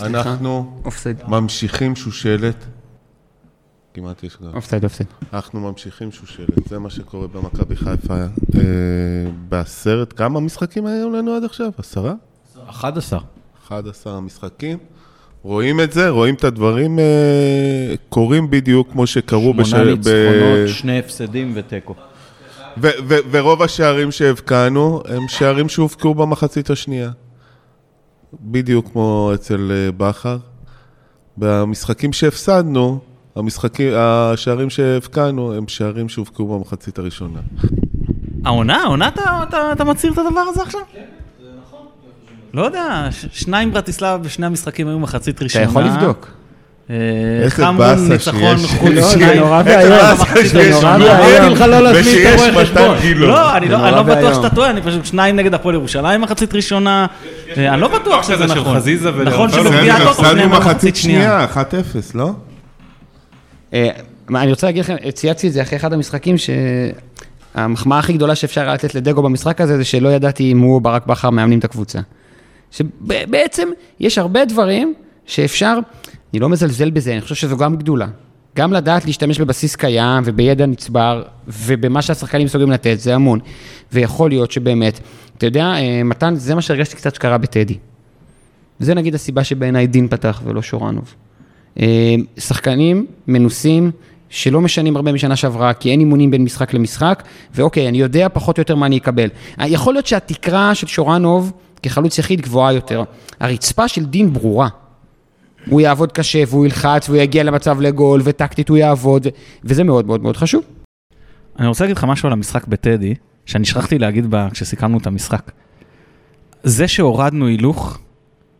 הנה. אנחנו ממשיכים שושלת. כמעט יש גם. אופסייד, אופסייד. אנחנו ממשיכים שושלת, זה מה שקורה במכבי חיפה. בעשרת, כמה משחקים היו לנו עד עכשיו? עשרה? אחד עשר. אחד עשר המשחקים. רואים את זה, רואים את הדברים, קורים בדיוק כמו שקרו בשל... שמונה ניצחונות, שני הפסדים וטקו. ורוב השערים שהבקענו, הם שערים שהופקעו במחצית השנייה. בדיוק כמו אצל בחר. במשחקים שהפסדנו, המשחקים, השערים שהבקענו הם שערים שהובקעו במחצית הראשונה. העונה, העונה, אתה מציר את הדבר הזה עכשיו? כן, זה נכון. לא יודע, שניים ברטיסלב בשני המשחקים היו מחצית ראשונה. אתה יכול לבדוק. חמבון ניצחון חוץ שניים. נורא ואיום. ושיש מתן גילות. לא, אני לא בטוח שאתה טועה, אני פשוט שניים נגד הפועל ירושלים מחצית ראשונה. אני לא בטוח שזה נכון. נכון שבגביעת אותו שניים מחצית שנייה. אחת אפס, לא? אני רוצה להגיד לכם, צייצתי את זה אחרי אחד המשחקים, שהמחמאה הכי גדולה שאפשר לתת לדגו במשחק הזה, זה שלא ידעתי אם הוא ברק בחר מאמנים את הקבוצה. שבעצם יש הרבה דברים שאפשר, אני לא מזלזל בזה, אני חושב שזו גם גדולה. גם לדעת להשתמש בבסיס קיים ובידע נצבר, ובמה שהשחקנים מסוגלים לתת, זה המון. ויכול להיות שבאמת, אתה יודע, מתן, זה מה שהרגשתי קצת שקרה בטדי. זה נגיד הסיבה שבעיניי דין פתח ולא שורנוב. שחקנים מנוסים שלא משנים הרבה משנה שעברה, כי אין אימונים בין משחק למשחק, ואוקיי, אני יודע פחות או יותר מה אני אקבל. יכול להיות שהתקרה של שורנוב כחלוץ יחיד גבוהה יותר. הרצפה של דין ברורה. הוא יעבוד קשה, והוא ילחץ, והוא יגיע למצב לגול, וטקטית הוא יעבוד, וזה מאוד מאוד מאוד חשוב. אני רוצה להגיד לך משהו על המשחק בטדי, שאני שכחתי להגיד בה כשסיכמנו את המשחק. זה שהורדנו הילוך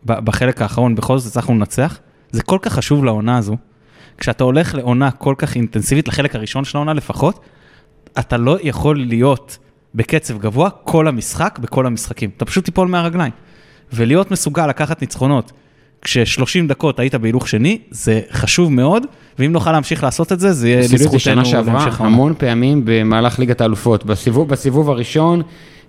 בחלק האחרון, בכל זאת צריכנו לנצח, זה כל כך חשוב לעונה הזו, כשאתה הולך לעונה כל כך אינטנסיבית, לחלק הראשון של העונה לפחות, אתה לא יכול להיות בקצב גבוה כל המשחק, בכל המשחקים. אתה פשוט תיפול מהרגליים. ולהיות מסוגל לקחת ניצחונות, כש-שלושים דקות היית בהילוך שני, זה חשוב מאוד, ואם נוכל להמשיך לעשות את זה, זה יהיה לזכותנו. בשנה שעברה, המון פעמים במהלך ליגת האלופות. בסיבוב, בסיבוב הראשון,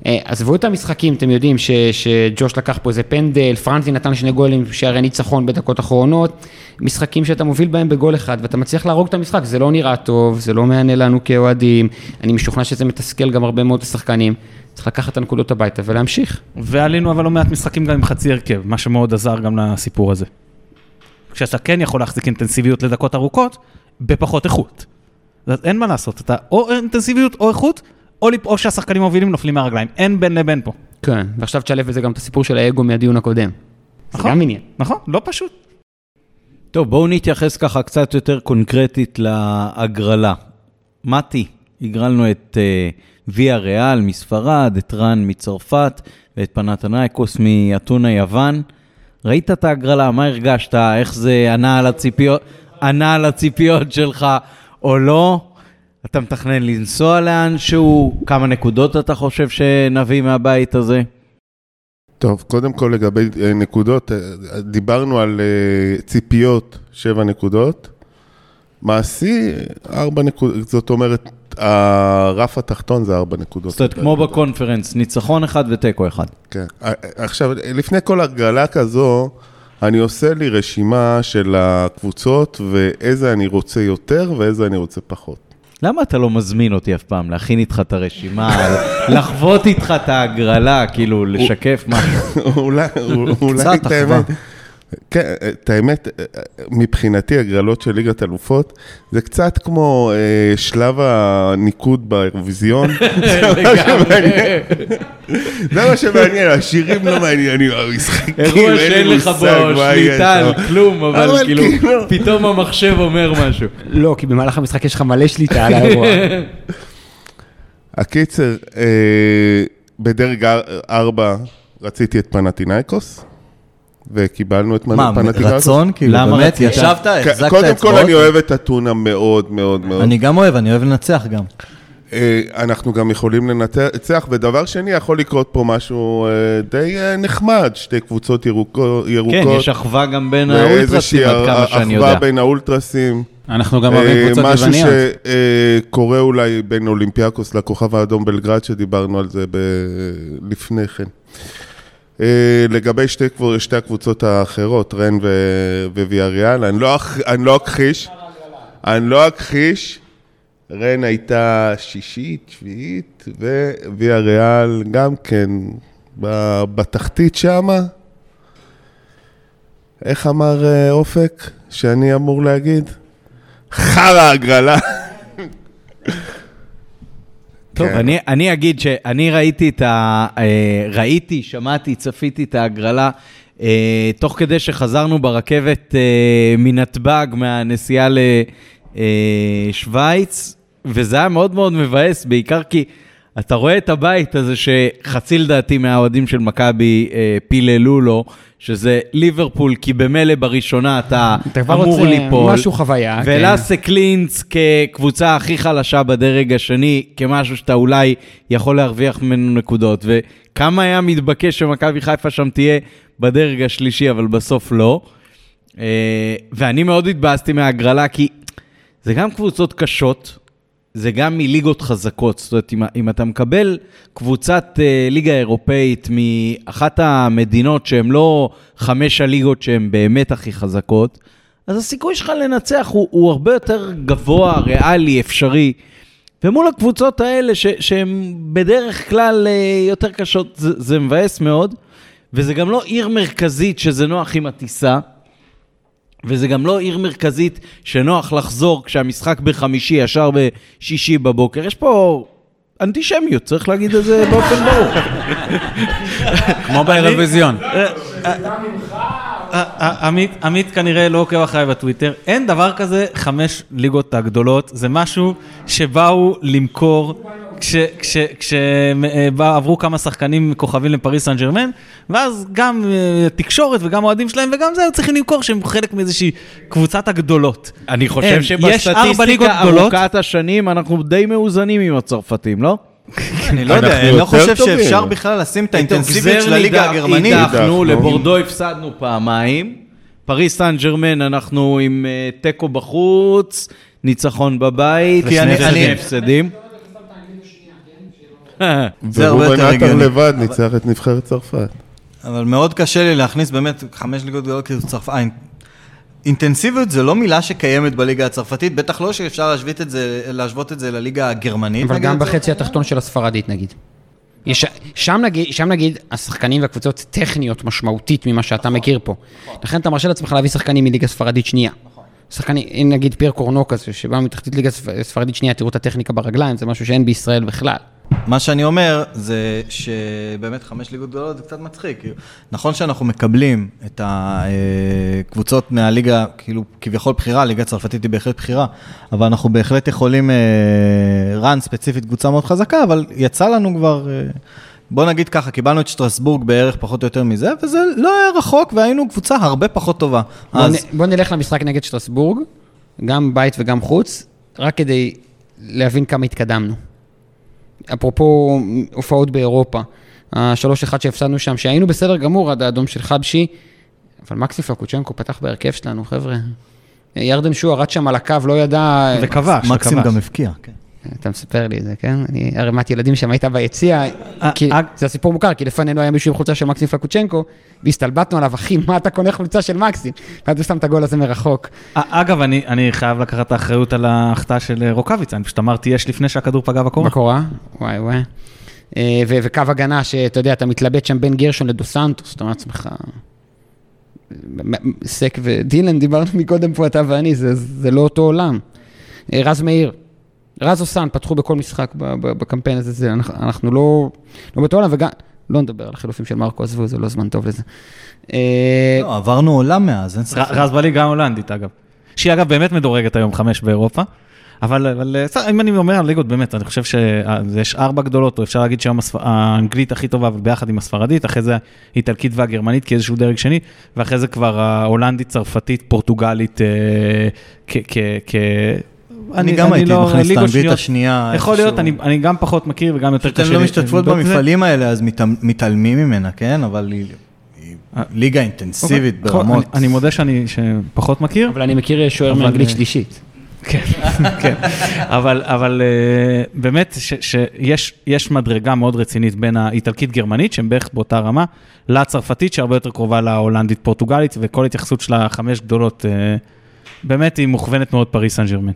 עזבו את המשחקים, אתם יודעים ש, שג'וש לקח פה איזה פנדל, פרנזי נתן שני גולים שערי ניצחון בדקות אחרונות, משחקים שאתה מוביל בהם בגול אחד, ואתה מצליח להרוג את המשחק, זה לא נראה טוב, זה לא מענה לנו כאוהדים, אני משוכנע שזה מתסכל גם הרבה מאוד השחקנים, צריך לקחת את הנקודות הביתה ולהמשיך. ועלינו אבל לא מעט משחקים גם עם חצי הרכב, מה שמאוד עזר גם לסיפור הזה. כשאתה כן יכול להחזיק אינטנסיביות לדקות ארוכות, בפחות איכות. אז אין מה לעשות, אתה או אינטנסיביות או איכות, או, או שהשחקנים מובילים נופלים מהרגליים. אין בין לבין פה. כן, ועכשיו תשלב וזה גם את הסיפור של האגו מהדיון הקודם. נכון, זה גם עניין. נכון, לא פשוט. טוב, בואו נתייחס ככה קצת יותר קונקרטית להגרלה. מתי, הגרלנו את uh, ויה ריאל מספרד, את רן מצרפת, ואת פנתנייקוס מאתונה יוון. ראית את ההגרלה, מה הרגשת? איך זה ענה על הציפיות, ענה על הציפיות שלך או לא? אתה מתכנן לנסוע לאן שהוא? כמה נקודות אתה חושב שנביא מהבית הזה? טוב, קודם כל לגבי נקודות, דיברנו על ציפיות שבע נקודות, מעשי ארבע נקודות, זאת אומרת, הרף התחתון זה ארבע נקודות. זאת אומרת, כמו בקונפרנס, ניצחון אחד וטקו אחד. כן, עכשיו, לפני כל הגרלה כזו, אני עושה לי רשימה של הקבוצות, ואיזה אני רוצה יותר ואיזה אני רוצה פחות. למה אתה לא מזמין אותי אף פעם? להכין איתך את הרשימה, לחוות איתך את ההגרלה, כאילו לשקף משהו. אולי, אולי את האמת. כן, את האמת, מבחינתי הגרלות של ליגת אלופות, זה קצת כמו שלב הניקוד באירוויזיון. זה מה שמעניין, השירים לא מעניינים, המשחקים, אירוע שאין לך בו שליטה, כלום, אבל כאילו, פתאום המחשב אומר משהו. לא, כי במהלך המשחק יש לך מלא שליטה על האירוע. הקיצר, בדרג ארבע רציתי את פנתינייקוס, וקיבלנו את מנה פנתיקה. מה, רצון? למה רצית? ישבת, החזקת את קודם כל אני אוהב את אתונה מאוד מאוד מאוד. אני גם אוהב, אני אוהב לנצח גם. אנחנו גם יכולים לנצח, ודבר שני, יכול לקרות פה משהו די נחמד, שתי קבוצות ירוקות. כן, יש אחווה גם בין האולטרסים, עד כמה שאני יודע. אחווה בין האולטרסים. אנחנו גם אוהבים קבוצות יווניות. משהו שקורה אולי בין אולימפיאקוס לכוכב האדום בלגרד, שדיברנו על זה לפני כן. לגבי שתי, שתי הקבוצות האחרות, רן וויה ריאל, אני לא, אני לא אכחיש, אני לא אכחיש, רן הייתה שישית, שביעית, וויה ריאל גם כן, בתחתית שם, איך אמר אופק, שאני אמור להגיד? חרא הגרלה. טוב, אני, אני אגיד שאני ראיתי את ה... ראיתי, שמעתי, צפיתי את ההגרלה, תוך כדי שחזרנו ברכבת מנתב"ג מהנסיעה לשוויץ, וזה היה מאוד מאוד מבאס, בעיקר כי אתה רואה את הבית הזה שחצי לדעתי מהאוהדים של מכבי פיללו לו, שזה ליברפול, כי במילא בראשונה אתה אמור ליפול. משהו חוויה. ולאסה קלינץ כקבוצה הכי חלשה בדרג השני, כמשהו שאתה אולי יכול להרוויח ממנו נקודות. וכמה היה מתבקש שמכבי חיפה שם תהיה בדרג השלישי, אבל בסוף לא. ואני מאוד התבאסתי מהגרלה, כי זה גם קבוצות קשות, זה גם מליגות חזקות, זאת אומרת, אם, אם אתה מקבל קבוצת אה, ליגה אירופאית מאחת המדינות שהן לא חמש הליגות שהן באמת הכי חזקות, אז הסיכוי שלך לנצח הוא, הוא הרבה יותר גבוה, ריאלי, אפשרי, ומול הקבוצות האלה ש, שהן בדרך כלל אה, יותר קשות, זה, זה מבאס מאוד, וזה גם לא עיר מרכזית שזה נוח עם הטיסה, וזה גם לא עיר מרכזית שנוח לחזור כשהמשחק בחמישי, ישר בשישי בבוקר. יש פה אנטישמיות, צריך להגיד את זה באופן ברור. כמו באירוויזיון. עמית כנראה לא עוקב אחרי בטוויטר. אין דבר כזה חמש ליגות הגדולות. זה משהו שבאו למכור כשעברו כמה שחקנים כוכבים לפריס סן ז'רמן, ואז גם תקשורת וגם אוהדים שלהם וגם זה צריכים למכור שהם חלק מאיזושהי קבוצת הגדולות. אני חושב שבסטטיסטיקה ארוכת השנים אנחנו די מאוזנים עם הצרפתים, לא? אני לא יודע, אני לא חושב שאפשר בכלל לשים את האינטנסיביות של הליגה הגרמנית. אנחנו לבורדו הפסדנו פעמיים, פריס סן ז'רמן אנחנו עם טקו בחוץ, ניצחון בבית, ושני הפסדים. ורובן עטר לבד ניצח את נבחרת צרפת. אבל מאוד קשה לי להכניס באמת חמש ליגות גדולות כי זה צרפת. אינטנסיביות זה לא מילה שקיימת בליגה הצרפתית, בטח לא שאפשר להשוות את זה לליגה הגרמנית. אבל גם בחצי התחתון של הספרדית נגיד. שם נגיד, שם נגיד, השחקנים והקבוצות טכניות משמעותית ממה שאתה מכיר פה. לכן אתה מרשה לעצמך להביא שחקנים מליגה ספרדית שנייה. שחקנים, נגיד פייר קורנוק, שבא מתחתית ליגה ספרדית שנייה, תראו את הטכניקה ברגליים, זה משהו שאין בישראל בכלל. מה שאני אומר זה שבאמת חמש ליגות גדולות זה קצת מצחיק. נכון שאנחנו מקבלים את הקבוצות מהליגה, כאילו כביכול בחירה, ליגה צרפתית היא בהחלט בחירה, אבל אנחנו בהחלט יכולים רן ספציפית קבוצה מאוד חזקה, אבל יצא לנו כבר, בוא נגיד ככה, קיבלנו את שטרסבורג בערך פחות או יותר מזה, וזה לא היה רחוק והיינו קבוצה הרבה פחות טובה. בוא, אז... נ, בוא נלך למשחק נגד שטרסבורג, גם בית וגם חוץ, רק כדי להבין כמה התקדמנו. אפרופו הופעות באירופה, השלוש אחד שהפסדנו שם, שהיינו בסדר גמור עד האדום של חבשי, אבל מקסי פלקוצ'נקו פתח בהרכב שלנו, חבר'ה. ירדן שוע רץ שם על הקו, לא ידע... וכבש, מקסים גם הפקיע, כן. אתה מספר לי את זה, כן? אני הרמת ילדים שם הייתה ביציאה, זה הסיפור מוכר, כי לפנינו היה מישהו עם חולצה של מקסים פלקוצ'נקו, והסתלבטנו עליו, אחי, מה אתה קונה חולצה של מקסים? ואתה שם את הגול הזה מרחוק. אגב, אני חייב לקחת את האחריות על ההחטאה של רוקביץ', אני פשוט אמרתי, יש לפני שהכדור פגע בקורה. בקורה? וואי וואי. וקו הגנה שאתה יודע, אתה מתלבט שם בין גרשון לדו סנטוס, אתה אומר לעצמך... סק ודילן, דיברנו מקודם פה אתה ואני, זה לא אותו עולם. רז מאיר. רז אוסן פתחו בכל משחק בקמפיין הזה, אנחנו לא, לא בתעולם, וגם, לא נדבר על החילופים של מרקו, עזבו, זה לא זמן טוב לזה. לא, עברנו עולם מאז. רז בליגה ההולנדית, אגב. שהיא, אגב, באמת מדורגת היום חמש באירופה, אבל, אבל, אם אני אומר על ליגות, באמת, אני חושב שיש ארבע גדולות, או אפשר להגיד שהיום האנגלית הכי טובה, אבל ביחד עם הספרדית, אחרי זה האיטלקית והגרמנית, כי איזשהו דרג שני, ואחרי זה כבר ההולנדית, צרפתית, פורטוגלית, כ, כ, כ, אני גם הייתי מכניס את האנגלית השנייה. יכול להיות, אני גם פחות מכיר וגם יותר קשה. אתם לא משתתפות במפעלים האלה, אז מתעלמים ממנה, כן? אבל היא ליגה אינטנסיבית ברמות. אני מודה שאני פחות מכיר. אבל אני מכיר שוער מאנגלית שלישית. כן, כן. אבל באמת שיש מדרגה מאוד רצינית בין האיטלקית-גרמנית, שהם בערך באותה רמה, לצרפתית, שהרבה יותר קרובה להולנדית-פורטוגלית, וכל התייחסות של החמש גדולות, באמת היא מוכוונת מאוד פריס סן ז'רמן.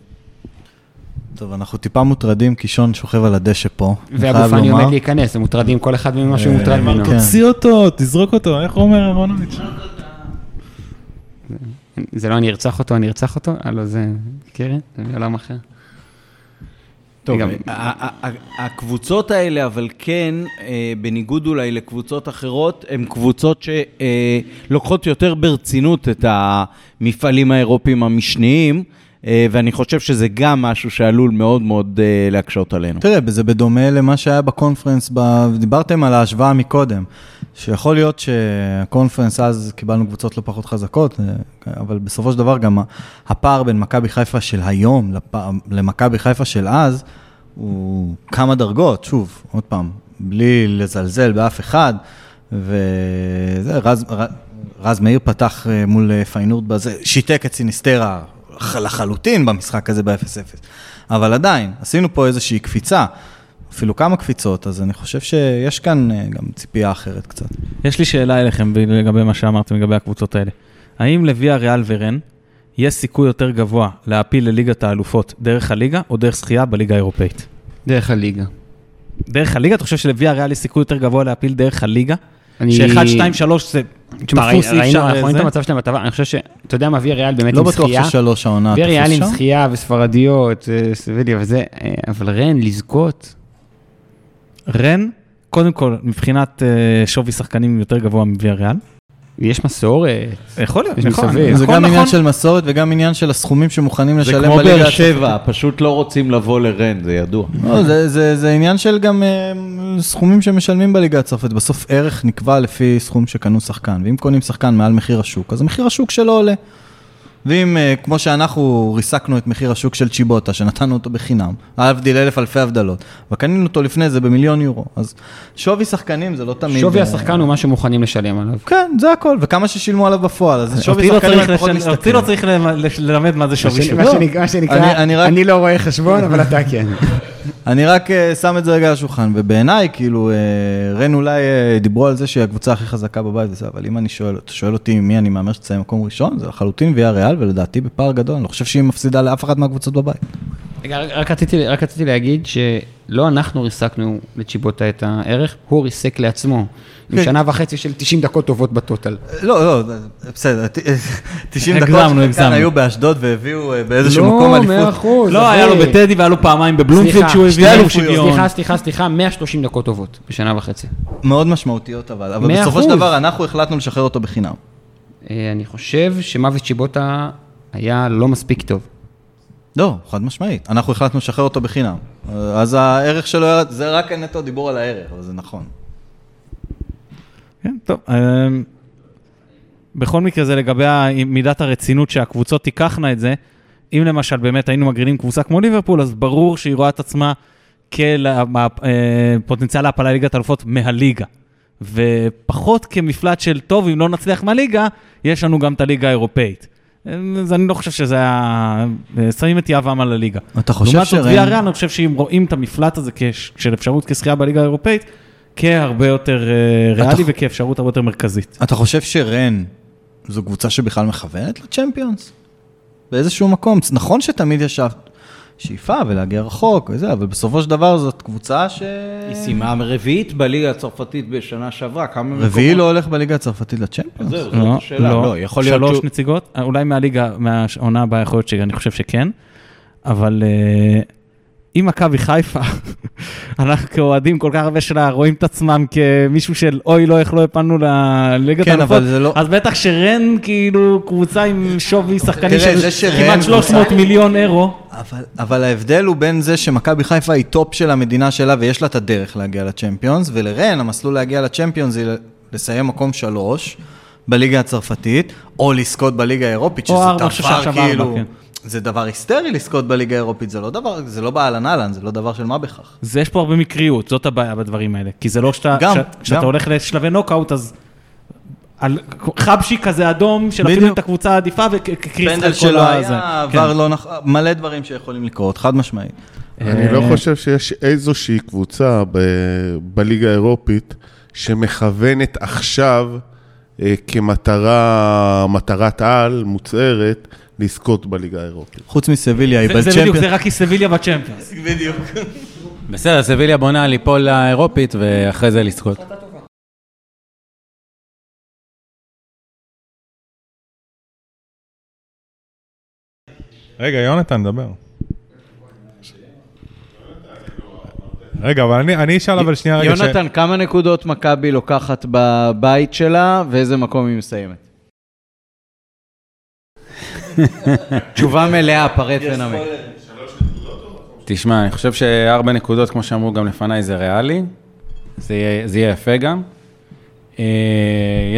טוב, אנחנו טיפה מוטרדים, קישון שוכב על הדשא פה. והגופני עומד להיכנס, הם מוטרדים, כל אחד ממה שהוא מוטרד ממנו. תוציא אותו, תזרוק אותו, איך אומר אהרונוביץ'? זה לא אני ארצח אותו, אני ארצח אותו, אלא זה קרן, זה מעולם אחר. טוב, הקבוצות האלה, אבל כן, בניגוד אולי לקבוצות אחרות, הן קבוצות שלוקחות יותר ברצינות את המפעלים האירופיים המשניים, ואני חושב שזה גם משהו שעלול מאוד מאוד להקשות עלינו. תראה, זה בדומה למה שהיה בקונפרנס, דיברתם על ההשוואה מקודם, שיכול להיות שהקונפרנס אז קיבלנו קבוצות לא פחות חזקות, אבל בסופו של דבר גם הפער בין מכבי חיפה של היום למכבי חיפה של אז, הוא כמה דרגות, שוב, עוד פעם, בלי לזלזל באף אחד, וזה, רז, רז מאיר פתח מול פיינורד בזה, שיתק את סיניסטרה, לחלוטין במשחק הזה ב-אפס אפס. אבל עדיין, עשינו פה איזושהי קפיצה, אפילו כמה קפיצות, אז אני חושב שיש כאן גם ציפייה אחרת קצת. יש לי שאלה אליכם לגבי מה שאמרתם, לגבי הקבוצות האלה. האם לויה ריאל ורן יש סיכוי יותר גבוה להפיל לליגת האלופות דרך הליגה או דרך שחייה בליגה האירופאית? דרך הליגה. דרך הליגה? אתה חושב שלויה ריאל יש סיכוי יותר גבוה להפיל דרך הליגה? שאחד, שתיים, שלוש זה... ראינו את המצב שלהם בטבע, אני חושב שאתה יודע מה, ויאריאל באמת עם זכייה, ויאריאל עם זכייה וספרדיות, אבל רן, לזכות. רן, קודם כל, מבחינת שווי שחקנים יותר גבוה מויאריאל, יש מסורת. יכול להיות, נכון. זה גם עניין של מסורת וגם עניין של הסכומים שמוכנים לשלם. זה כמו באר שבע, פשוט לא רוצים לבוא לרן, זה ידוע. זה עניין של גם סכומים שמשלמים בליגה הצרפתית. בסוף ערך נקבע לפי סכום שקנו שחקן, ואם קונים שחקן מעל מחיר השוק, אז מחיר השוק שלו עולה. ואם, כמו שאנחנו ריסקנו את מחיר השוק של צ'יבוטה, שנתנו אותו בחינם, להבדיל אלף אלפי הבדלות, וקנינו אותו לפני זה במיליון יורו, אז שווי שחקנים זה לא תמיד... שווי השחקן הוא מה שמוכנים לשלם עליו. כן, זה הכל, וכמה ששילמו עליו בפועל, אז שווי שחקנים אני פחות מסתכל. אותי לא צריך ללמד מה זה שווי שחקנים. מה שנקרא, אני לא רואה חשבון, אבל אתה כן. אני רק שם את זה רגע על השולחן, ובעיניי, כאילו, רן אולי דיברו על זה שהיא הקבוצה הכי חזקה בבית, אבל אם אני שואל, שואל אותי מי אני מאמר שתצא מקום ראשון, זה לחלוטין ויה ריאל, ולדעתי בפער גדול, אני לא חושב שהיא מפסידה לאף אחת מהקבוצות בבית. רק רציתי, רק רציתי להגיד שלא אנחנו ריסקנו לצ'יבוטה את הערך, הוא ריסק לעצמו. עם שנה וחצי של תשעים דקות טובות בטוטל. לא, לא, בסדר, תשעים דקות כאן היו באשדוד והביאו באיזשהו מקום אליפות. לא, מאה אחוז. לא, היה לו בטדי והיו לו פעמיים בבלומפילד שהוא הביא אלו שוויון. סליחה, סליחה, סליחה, מאה ושלושים דקות טובות בשנה וחצי. מאוד משמעותיות אבל, אבל בסופו של דבר אנחנו החלטנו לשחרר אותו בחינם. אני חושב שמוות צ'יבוטה היה לא מספיק טוב. לא, חד משמעית. אנחנו החלטנו לשחרר אותו בחינם. אז הערך שלו, זה רק נטו דיבור על הערך, אבל זה נכון. כן, טוב. בכל מקרה זה לגבי מידת הרצינות שהקבוצות תיקחנה את זה. אם למשל באמת היינו מגרינים קבוצה כמו ליברפול, אז ברור שהיא רואה את עצמה כפוטנציאל ההפלה ליגת אלופות מהליגה. ופחות כמפלט של טוב, אם לא נצליח מהליגה, יש לנו גם את הליגה האירופאית. אז אני לא חושב שזה היה... שמים את יעבם על הליגה. אתה חושב שרן... אני חושב שאם רואים את המפלט הזה של אפשרות כשחייה בליגה האירופאית, כהרבה יותר ריאלי וכאפשרות הרבה יותר מרכזית. אתה חושב שרן זו קבוצה שבכלל מכוונת לצ'מפיונס? באיזשהו מקום. נכון שתמיד ישב שאיפה ולהגיע רחוק וזה, אבל בסופו של דבר זאת קבוצה ש... היא סיימה רביעית בליגה הצרפתית בשנה שעברה. רביעי לא הולך בליגה הצרפתית לצ'מפיונס? זהו, זאת השאלה. לא, יכול להיות... שלוש נציגות, אולי מהליגה, מהעונה הבאה יכול להיות שאני חושב שכן, אבל... אם מכבי חיפה, אנחנו כאוהדים כל כך הרבה שלה, רואים את עצמם כמישהו של, אוי לא, איך לא הפענו לליגת האלופות, אז בטח שרן כאילו קבוצה עם שווי שחקני של כמעט שלוש מאות מיליון אירו. אבל ההבדל הוא בין זה שמכבי חיפה היא טופ של המדינה שלה, ויש לה את הדרך להגיע לצ'מפיונס, ולרן המסלול להגיע לצ'מפיונס היא לסיים מקום שלוש, בליגה הצרפתית, או לזכות בליגה האירופית, שזה דבר כאילו... זה דבר היסטרי לזכות בליגה האירופית, זה לא דבר, זה לא בעלן אלן, זה לא דבר של מה בכך. זה יש פה הרבה מקריות, זאת הבעיה בדברים האלה, כי זה לא שאתה, גם, ש, גם. כשאתה הולך לשלבי נוקאוט, אז על, חבשי כזה אדום, של אפילו את הקבוצה העדיפה, וכריס על כל הזה. כן. לא נכ... מלא דברים שיכולים לקרות, חד משמעית. אני לא חושב שיש איזושהי קבוצה ב... בליגה האירופית, שמכוונת עכשיו, כמטרה, מטרת על מוצערת, לזכות בליגה האירופית. חוץ מסביליה, היא בצ'מפיונס. זה בדיוק, זה רק היא סביליה בצ'מפיונס. בדיוק. בסדר, סביליה בונה ליפול האירופית, ואחרי זה לזכות. רגע, יונתן, דבר. רגע, אבל אני, אני אשאל אבל שנייה רגע ש... יונתן, כמה נקודות מכבי לוקחת בבית שלה, ואיזה מקום היא מסיימת? תשובה מלאה, פרט ונמק. תשמע, אני חושב שארבע נקודות, כמו שאמרו גם לפניי, זה ריאלי. זה יהיה יפה גם.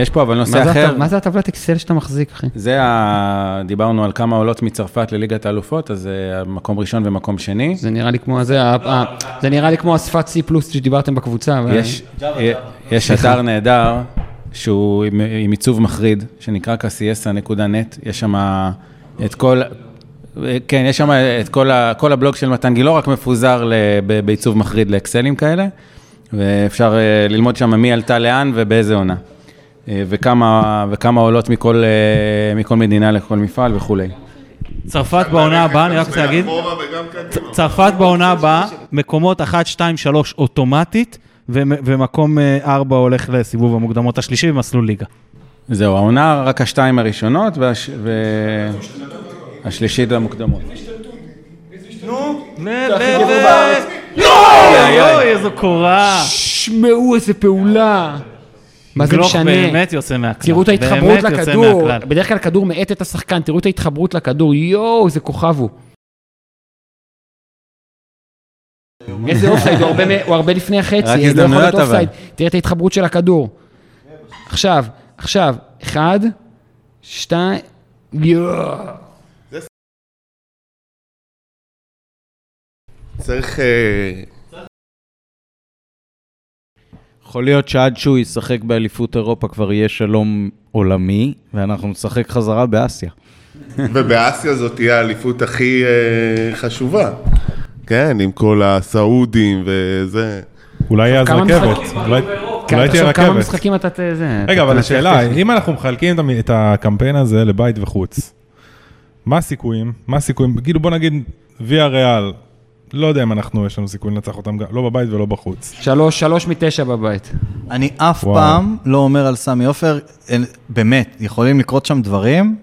יש פה אבל נושא אחר. מה זה הטבלת אקסל שאתה מחזיק, אחי? זה, דיברנו על כמה עולות מצרפת לליגת האלופות, אז זה מקום ראשון ומקום שני. זה נראה לי כמו זה, זה נראה לי כמו השפת C פלוס שדיברתם בקבוצה. יש אתר נהדר, שהוא עם עיצוב מחריד, שנקרא קסיאסה נקודה נט, יש שם את כל, כן, יש שם את כל, כל הבלוג של מתן גילאור, רק מפוזר בעיצוב מחריד לאקסלים כאלה, ואפשר ללמוד שם מי עלתה לאן ובאיזה עונה, וכמה, וכמה עולות מכל, מכל מדינה לכל מפעל וכו'. צרפת בעונה הבאה, אני רק רוצה להגיד, צרפת בעונה הבאה, מקומות אחת, שתיים, שלוש אוטומטית, ומקום ארבע הולך לסיבוב המוקדמות השלישי במסלול ליגה. זהו, העונה רק השתיים הראשונות והשלישית למוקדמות. נו, נלבד! יואו, איזו קורה! שמעו איזה פעולה! מה זה משנה? באמת יוצא מהכלל. תראו את ההתחברות לכדור. בדרך כלל כדור מעט את השחקן, תראו את ההתחברות לכדור. יואו, איזה כוכב הוא. איזה אופסייד, הוא הרבה לפני החצי, לא יכול להיות אופסייד, תראה את ההתחברות של הכדור. עכשיו, עכשיו, אחד, שתיים, יואו. צריך... יכול להיות שעד שהוא ישחק באליפות אירופה כבר יהיה שלום עולמי, ואנחנו נשחק חזרה באסיה. ובאסיה זאת תהיה האליפות הכי חשובה. כן, עם כל הסעודים וזה. אולי אז רכבת. אולי תהיה רכבת. כמה משחקים אתה זה? רגע, אבל השאלה, אם אנחנו מחלקים את הקמפיין הזה לבית וחוץ, מה הסיכויים? מה הסיכויים? כאילו בוא נגיד, ויה ריאל, לא יודע אם אנחנו, יש לנו סיכוי לנצח אותם, לא בבית ולא בחוץ. שלוש, שלוש מתשע בבית. אני אף פעם לא אומר על סמי עופר, באמת, יכולים לקרות שם דברים,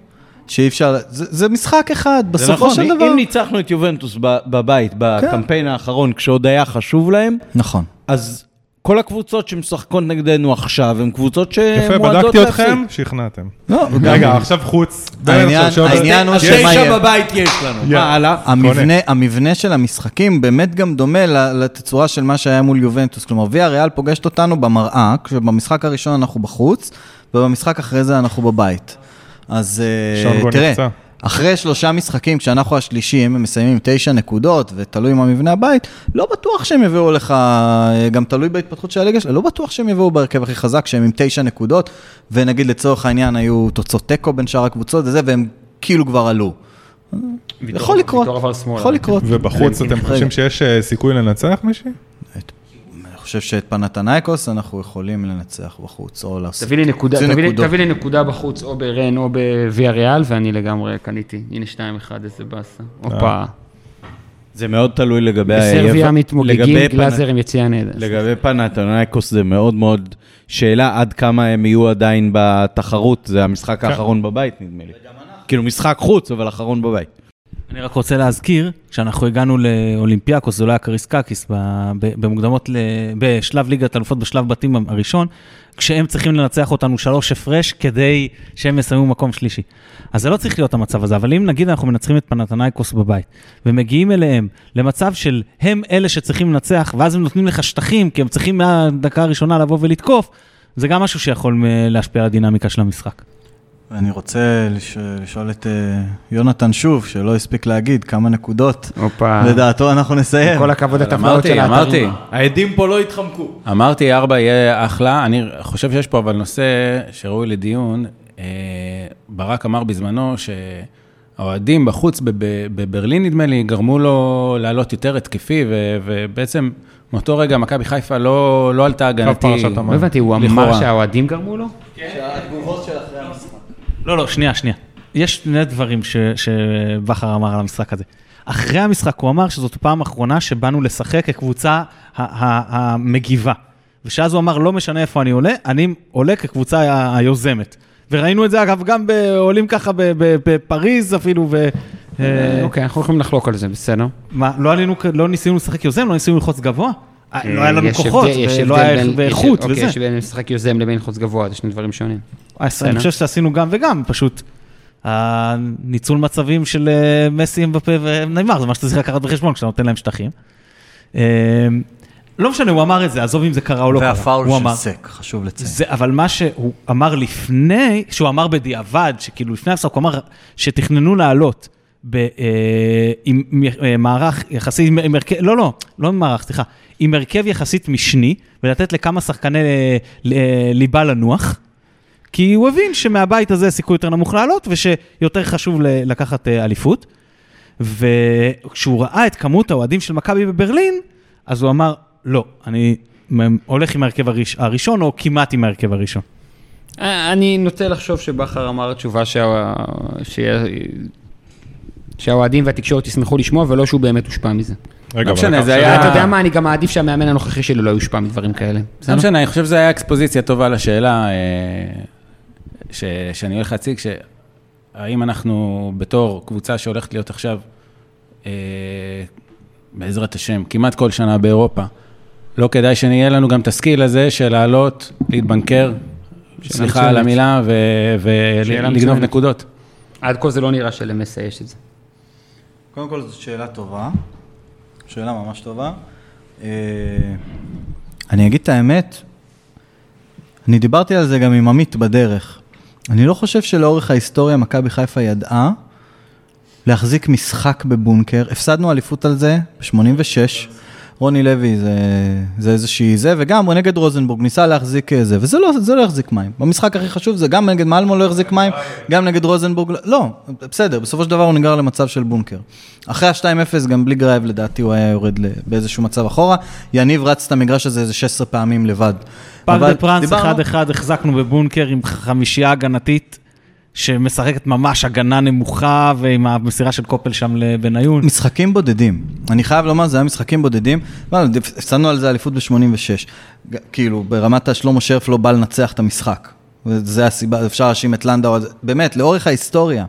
שאי אפשר, זה, זה משחק אחד, בסופו נכון, של דבר. אם ניצחנו את יובנטוס בבית, בקמפיין כן. האחרון, כשעוד היה חשוב להם, נכון. אז כל הקבוצות שמשחקות נגדנו עכשיו, הן קבוצות שמועדות להפסיד. יפה, בדקתי אתכם, שכנעתם. לא, רגע, עכשיו חוץ. העניין הוא שמה יהיה. בבית יש לנו. המבנה של המשחקים באמת גם דומה לתצורה של מה שהיה מול יובנטוס. כלומר, ויה ריאל פוגשת אותנו במראה, כשבמשחק הראשון אנחנו בחוץ, ובמשחק אחרי זה אנחנו בבית. אז תראה, אחרי שלושה משחקים, כשאנחנו השלישים, הם מסיימים תשע נקודות, ותלוי מהמבנה הבית, לא בטוח שהם יביאו לך, גם תלוי בהתפתחות של הליגה, לא בטוח שהם יביאו בהרכב הכי חזק, שהם עם תשע נקודות, ונגיד לצורך העניין, היו תוצאות טקו בין שאר הקבוצות, וזה, והם כאילו כבר עלו. יכול לקרות, יכול לקרות. ובחוץ, אתם חושבים שיש סיכוי לנצח מישהו? אני חושב שאת פנתנייקוס אנחנו יכולים לנצח בחוץ, או לעשות. תביא לי נקודה, תביא, תביא לי נקודה בחוץ, או ברן, או בויה ריאל, ואני לגמרי קניתי. הנה שתיים אחד, איזה בסה. אופה. זה מאוד תלוי לגבי... בסרביה מתמוגגים, גלאזר עם יציאה נהדרת. לגבי פנתנייקוס זה מאוד מאוד שאלה, עד כמה הם יהיו עדיין בתחרות, זה המשחק האחרון בבית, נדמה לי. כאילו משחק חוץ, אבל אחרון בבית. אני רק רוצה להזכיר, כשאנחנו הגענו לאולימפיאקוס, זה לא היה קריסקקיס, במוקדמות, בשלב ליגת אלופות, בשלב בתים הראשון, כשהם צריכים לנצח אותנו שלוש הפרש, כדי שהם יסיימו מקום שלישי. אז זה לא צריך להיות המצב הזה, אבל אם נגיד אנחנו מנצחים את פנתנייקוס בבית, ומגיעים אליהם למצב של הם אלה שצריכים לנצח, ואז הם נותנים לך שטחים, כי הם צריכים מהדקה הראשונה לבוא ולתקוף, זה גם משהו שיכול להשפיע על הדינמיקה של המשחק. אני רוצה לשאול את יונתן שוב, שלא הספיק להגיד כמה נקודות. לדעתו אנחנו נסיים. כל הכבוד התפלאות של האתרים. אמרתי, העדים פה לא התחמקו. אמרתי, ארבע יהיה אחלה. אני חושב שיש פה אבל נושא שראוי לדיון. ברק אמר בזמנו שהאוהדים בחוץ בברלין, נדמה לי, גרמו לו לעלות יותר התקפי, ובעצם מאותו רגע מכבי חיפה לא עלתה הגנתי. לא הבנתי, הוא אמר שהאוהדים גרמו לו? כן. שהתגובות של אחרי המשחק. לא, לא, שנייה, שנייה. יש שני דברים שבחר אמר על המשחק הזה. אחרי המשחק הוא אמר שזאת פעם האחרונה שבאנו לשחק כקבוצה המגיבה. ושאז הוא אמר, לא משנה איפה אני עולה, אני עולה כקבוצה היוזמת. וראינו את זה, אגב, גם עולים ככה בפריז אפילו. אוקיי, אנחנו יכולים לחלוק על זה, בסדר. מה, לא ניסינו לשחק יוזם, לא ניסינו לחוץ גבוה? לא היה לנו כוחות, ולא היה איכות, וזה. אוקיי, יש בין משחק יוזם לבין חוץ גבוה, זה שני דברים שונים. אני חושב שעשינו גם וגם, פשוט ניצול מצבים של מסי אמבפה ונאמר, זה מה שאתה צריך לקחת בחשבון, כשאתה נותן להם שטחים. לא משנה, הוא אמר את זה, עזוב אם זה קרה או לא קרה. והפאול של סק, חשוב לציין. אבל מה שהוא אמר לפני, שהוא אמר בדיעבד, שכאילו לפני הפסק, הוא אמר שתכננו לעלות, עם מערך יחסית, לא, לא, לא עם מערך, סליחה, עם הרכב יחסית משני, ולתת לכמה שחקני ליבה לנוח, כי הוא הבין שמהבית הזה סיכוי יותר נמוך לעלות, ושיותר חשוב לקחת אליפות, וכשהוא ראה את כמות האוהדים של מכבי בברלין, אז הוא אמר, לא, אני הולך עם הרכב הראשון, או כמעט עם הרכב הראשון. אני נוטה לחשוב שבחר אמר התשובה שה... שהאוהדים והתקשורת ישמחו לשמוע, ולא שהוא באמת הושפע מזה. רגע, אבל... אתה יודע מה, אני גם מעדיף שהמאמן הנוכחי שלי לא יושפע מדברים כאלה. לא משנה, אני חושב שזה היה אקספוזיציה טובה לשאלה שאני הולך להציג, שהאם אנחנו בתור קבוצה שהולכת להיות עכשיו, בעזרת השם, כמעט כל שנה באירופה, לא כדאי שנהיה לנו גם תסכיל הזה של לעלות, להתבנקר, סליחה על המילה, ולגנוב נקודות. עד כה זה לא נראה שלמסע יש את זה. קודם כל, זאת שאלה טובה, שאלה ממש טובה. אני אגיד את האמת, אני דיברתי על זה גם עם עמית בדרך. אני לא חושב שלאורך ההיסטוריה, מכבי חיפה ידעה להחזיק משחק בבונקר. הפסדנו אליפות על זה ב-שמונים ושש, רוני לוי זה, זה איזושהי זה, וגם הוא נגד רוזנבורג, ניסה להחזיק זה, וזה לא, זה לא החזיק מים. במשחק הכי חשוב זה גם נגד מאלמו לא החזיק מים, גם נגד רוזנבורג, לא, בסדר, בסופו של דבר הוא נגר למצב של בונקר. אחרי ה-שתיים אפס, גם בלי גרייב לדעתי הוא היה יורד באיזשהו מצב אחורה, יניב רץ את המגרש הזה איזה שש עשרה פעמים לבד. פאק דה פרנס אחד אחד החזקנו בבונקר עם חמישייה הגנתית, שמשחקת ממש הגנה נמוכה, ועם המסירה של קופל שם לבניון. משחקים בודדים. אני חייב לומר, זה היה משחקים בודדים. הפסדנו על זה אליפות ב-שמונים ושש. כאילו, ברמת השלמה שרף לא בא לנצח את המשחק. וזה הסיבה, אפשר להשים את לנדאו. באמת, לאורך ההיסטוריה,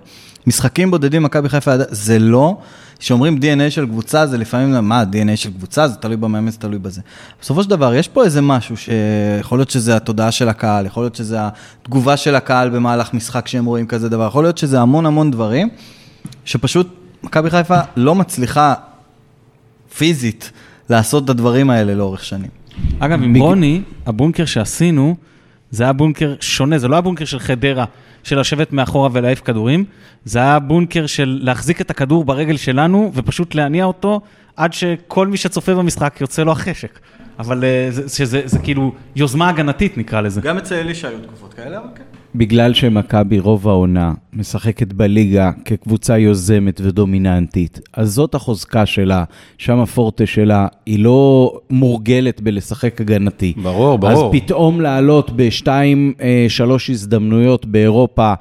משחקים בודדים, מכבי חיפה, זה לא, שאומרים די אן איי של קבוצה, זה לפעמים, מה, די אן איי של קבוצה, זה תלוי במאמן, זה תלוי בזה. בסופו של דבר, יש פה איזה משהו, שיכול להיות שזה התודעה של הקהל, יכול להיות שזה התגובה של הקהל במהלך משחק שהם רואים כזה דבר, יכול להיות שזה המון המון דברים, שפשוט מכבי חיפה לא מצליחה פיזית לעשות את הדברים האלה לאורך שנים. אגב, עם רוני, הבונקר שעשינו, זה היה בונקר שונה, זה לא הבונקר של חדרה, של לשבת מאחורה ולהעיף כדורים, זה היה בונקר של להחזיק את הכדור ברגל שלנו, ופשוט להניע אותו, עד שכל מי שצופה במשחק יוצא לו החשק. אבל זה כאילו יוזמה הגנתית נקרא לזה. גם אצל אלישע היו תקופות כאלה, אבל כן. בגלל שמכבי רוב העונה משחקת בליגה כקבוצה יוזמת ודומיננטית, אז זאת החוזקה שלה, שם הפורטה שלה, היא לא מורגלת בלשחק הגנתי. ברור, ברור. אז פתאום לעלות בשתיים, שלוש הזדמנויות באירופה,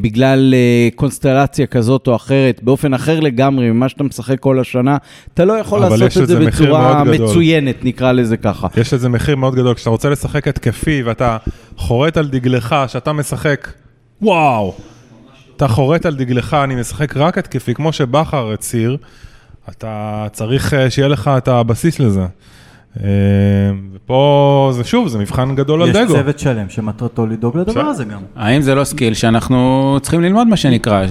בגלל קונסטלציה כזאת או אחרת, באופן אחר לגמרי, ממה שאתה משחק כל השנה, אתה לא יכול לעשות את זה בצורה מצוינת, נקרא לזה ככה. יש לזה מחיר מאוד גדול, כשאתה רוצה לשחק התקפי, ואתה חורט על דגלך, שאתה משחק, וואו, אתה חורט על דגלך, אני משחק רק התקפי, כמו שבחר הציר, אתה צריך שיהיה לך את הבסיס לזה. ופה זה שוב, זה מבחן גדול על דגו. יש צוות שלם שמטרתו לדאוג לדבר הזה גם. האם זה לא סקיל שאנחנו צריכים ללמוד מה שנקרא?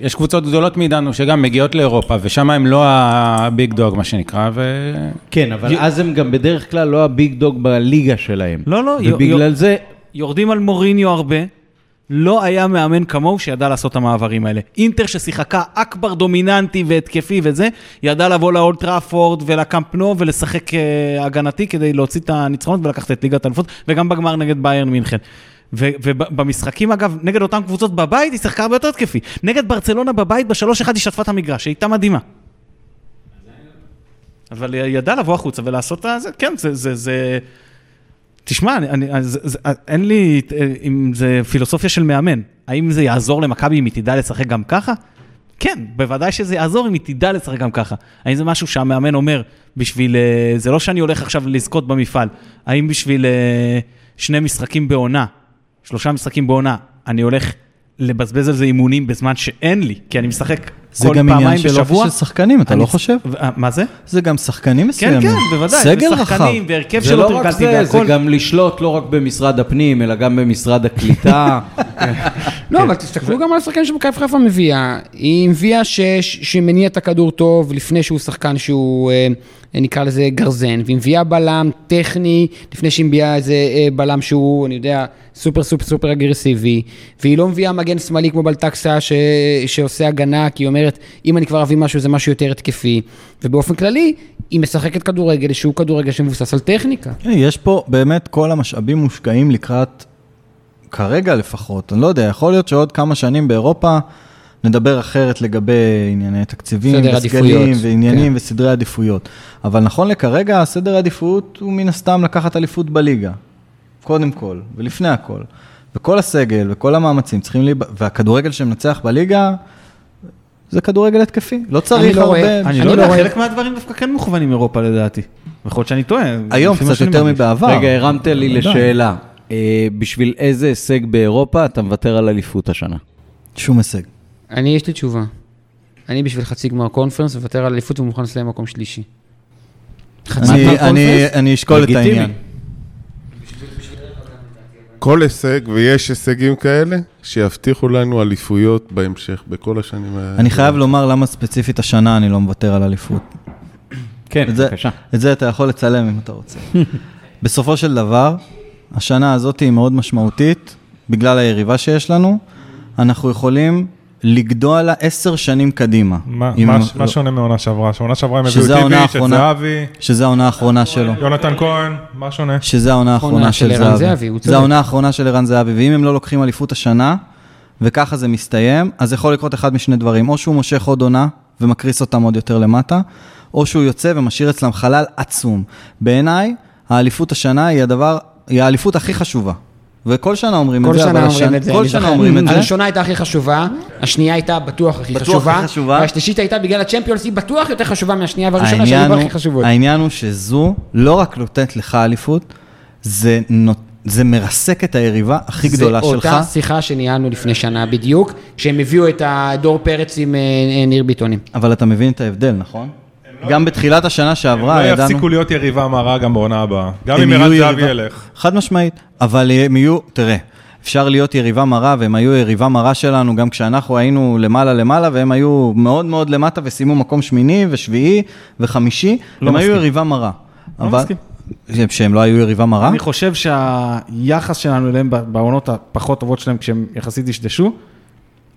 יש קבוצות גדולות מאיתנו שגם מגיעות לאירופה, ושם הם לא הביג דוג מה שנקרא. כן, אבל אז הם גם בדרך כלל לא הביג דוג בליגה שלהם. לא, לא. ובגלל זה... יורדים על מוריניו הרבה, לא היה מאמן כמוהו שידע לעשות את המעברים האלה. אינטר ששיחקה אקבר דומיננטי והתקפי וזה, ידע לבוא לאולד טראפורד ולקמפנו ולשחק הגנתי כדי להוציא את הניצחונות ולקחת את ליגת האלופות, וגם בגמר נגד ביירן מינכן. ובמשחקים אגב, נגד אותם קבוצות בבית, היא שיחקה הרבה יותר התקפי. נגד ברצלונה בבית, בשלוש אחד היא שטפה את המגרש, הייתה מדהימה. אבל ידע לבוא החוצה ולעשות את זה, כן, זה, זה, זה... תשמע, אין לי, אם זה פילוסופיה של מאמן, האם זה יעזור למכבי אם היא תדע לשחק גם ככה? כן, בוודאי שזה יעזור אם היא תדע לשחק גם ככה. האם זה משהו שהמאמן אומר, בשביל, זה לא שאני הולך עכשיו לזכות במפעל, האם בשביל שני משחקים בעונה, שלושה משחקים בעונה, אני הולך לבזבז על זה אימונים בזמן שאין לי, כי אני משחק... זה גם עניין של אופי של שחקנים, אתה לא חושב? מה זה? זה גם שחקנים מסוימים. כן, כן, בוודאי. סגל רחב. זה לא רק זה, זה גם לשלוט לא רק במשרד הפנים, אלא גם במשרד הקליטה. לא, אבל תסתכלו גם על השחקנים שמכבי חיפה מביאה. היא מביאה שמניע את הכדור טוב לפני שהוא שחקן שהוא, נקרא לזה גרזן, והיא מביאה בלם טכני, לפני שהיא מביאה איזה בלם שהוא, אני יודע, סופר סופר סופר אגרסיבי, והיא לא מביאה מגן שמאלי כמו בלטקסה שעושה הגנה, כי היא אומרת, אם אני כבר אביא משהו, זה משהו יותר התקפי, ובאופן כללי, היא משחקת כדורגל, שהוא כדורגל שמבוסס על טכניקה. יש פה באמת כל המשאבים מושקעים לקראת, כרגע לפחות, אני לא יודע, יכול להיות שעוד כמה שנים באירופה, נדבר אחרת לגבי ענייני תקציבים וסגלים ועניינים כן. וסדרי עדיפויות. אבל נכון לכרגע, הסדר העדיפות הוא מן הסתם לקחת אליפות בליגה. קודם כל, ולפני הכל. וכל הסגל וכל המאמצים צריכים לי... והכדורגל שמנצח בליגה, זה כדורגל התקפי. לא צריך הרבה... אני לא, הרבה... אני אני לא, לא יודע, חלק מהדברים דווקא כן מוכוונים אירופה לדעתי. בכל שאני טועה. היום קצת יותר מבעבר. רגע, הרמת לי לשאלה. בשביל איזה הישג באירופה אתה מוותר על אליפות השנה? שום הישג. אני, יש לי תשובה. אני בשביל חצי גמר קונפרנס, מוותר על אליפות ומוכן לסיים מקום שלישי. חצי גמר קונפרנס? אני אשקול את העניין. כל הישג, ויש הישגים כאלה, שיבטיחו לנו אליפויות בהמשך, בכל השנים. אני חייב לומר למה ספציפית השנה אני לא מוותר על אליפות. כן, בבקשה. את זה אתה יכול לצלם אם אתה רוצה. בסופו של דבר, השנה הזאת היא מאוד משמעותית, בגלל היריבה שיש לנו, אנחנו יכולים... לגדוע לה עשר שנים קדימה. מה, מה, לא... מה שונה מעונה שעברה? שעונה שעברה עם הביאו טיבי, של זהבי. שזה העונה האחרונה שלו. יונתן כהן, מה שונה? שזה העונה האחרונה של זהבי. זה העונה האחרונה של ערן זהבי, ואם הם לא לוקחים אליפות השנה, וככה זה מסתיים, אז יכול לקרות אחד משני דברים. או שהוא מושך עוד עונה, ומקריס אותם עוד יותר למטה, או שהוא יוצא ומשאיר אצלם חלל עצום. בעיניי, האליפות השנה היא הדבר, היא האליפות הכי חשובה. וכל שנה אומרים את זה. כל שנה אומרים את זה. כל שנה אומרים את זה. הראשונה הייתה הכי חשובה, השנייה הייתה בטוח הכי חשובה, והשלישית הייתה בגלל הצ'מפיונס, היא בטוח יותר חשובה מהשנייה, והראשונה שהיא הכי חשובות. העניין הוא שזו לא רק נותנת לך אליפות, זה נותנת, זה מרסק את היריבה הכי גדולה שלך. זה אותה שיחה שניהלנו לפני שנה בדיוק, כשהם הביאו את הדור פרץ עם ניר ביטונים. אבל אתה מבין את ההבדל, נכון? גם בתחילת השנה שעברה, ידענו... הם לא יפסיקו להיות יריבה מרה גם בעונה הבאה. גם אם ערן זהבי ילך. חד משמעית. אבל הם יהיו, תראה, אפשר להיות יריבה מרה, והם היו יריבה מרה שלנו, גם כשאנחנו היינו למעלה למעלה, והם היו מאוד מאוד למטה, ושימו מקום שמיני ושביעי וחמישי. הם היו יריבה מרה. אבל שהם לא היו יריבה מרה? אני חושב שהיחס שלנו אליהם בעונות הפחות טובות שלהם, כשהם יחסית דשדשו,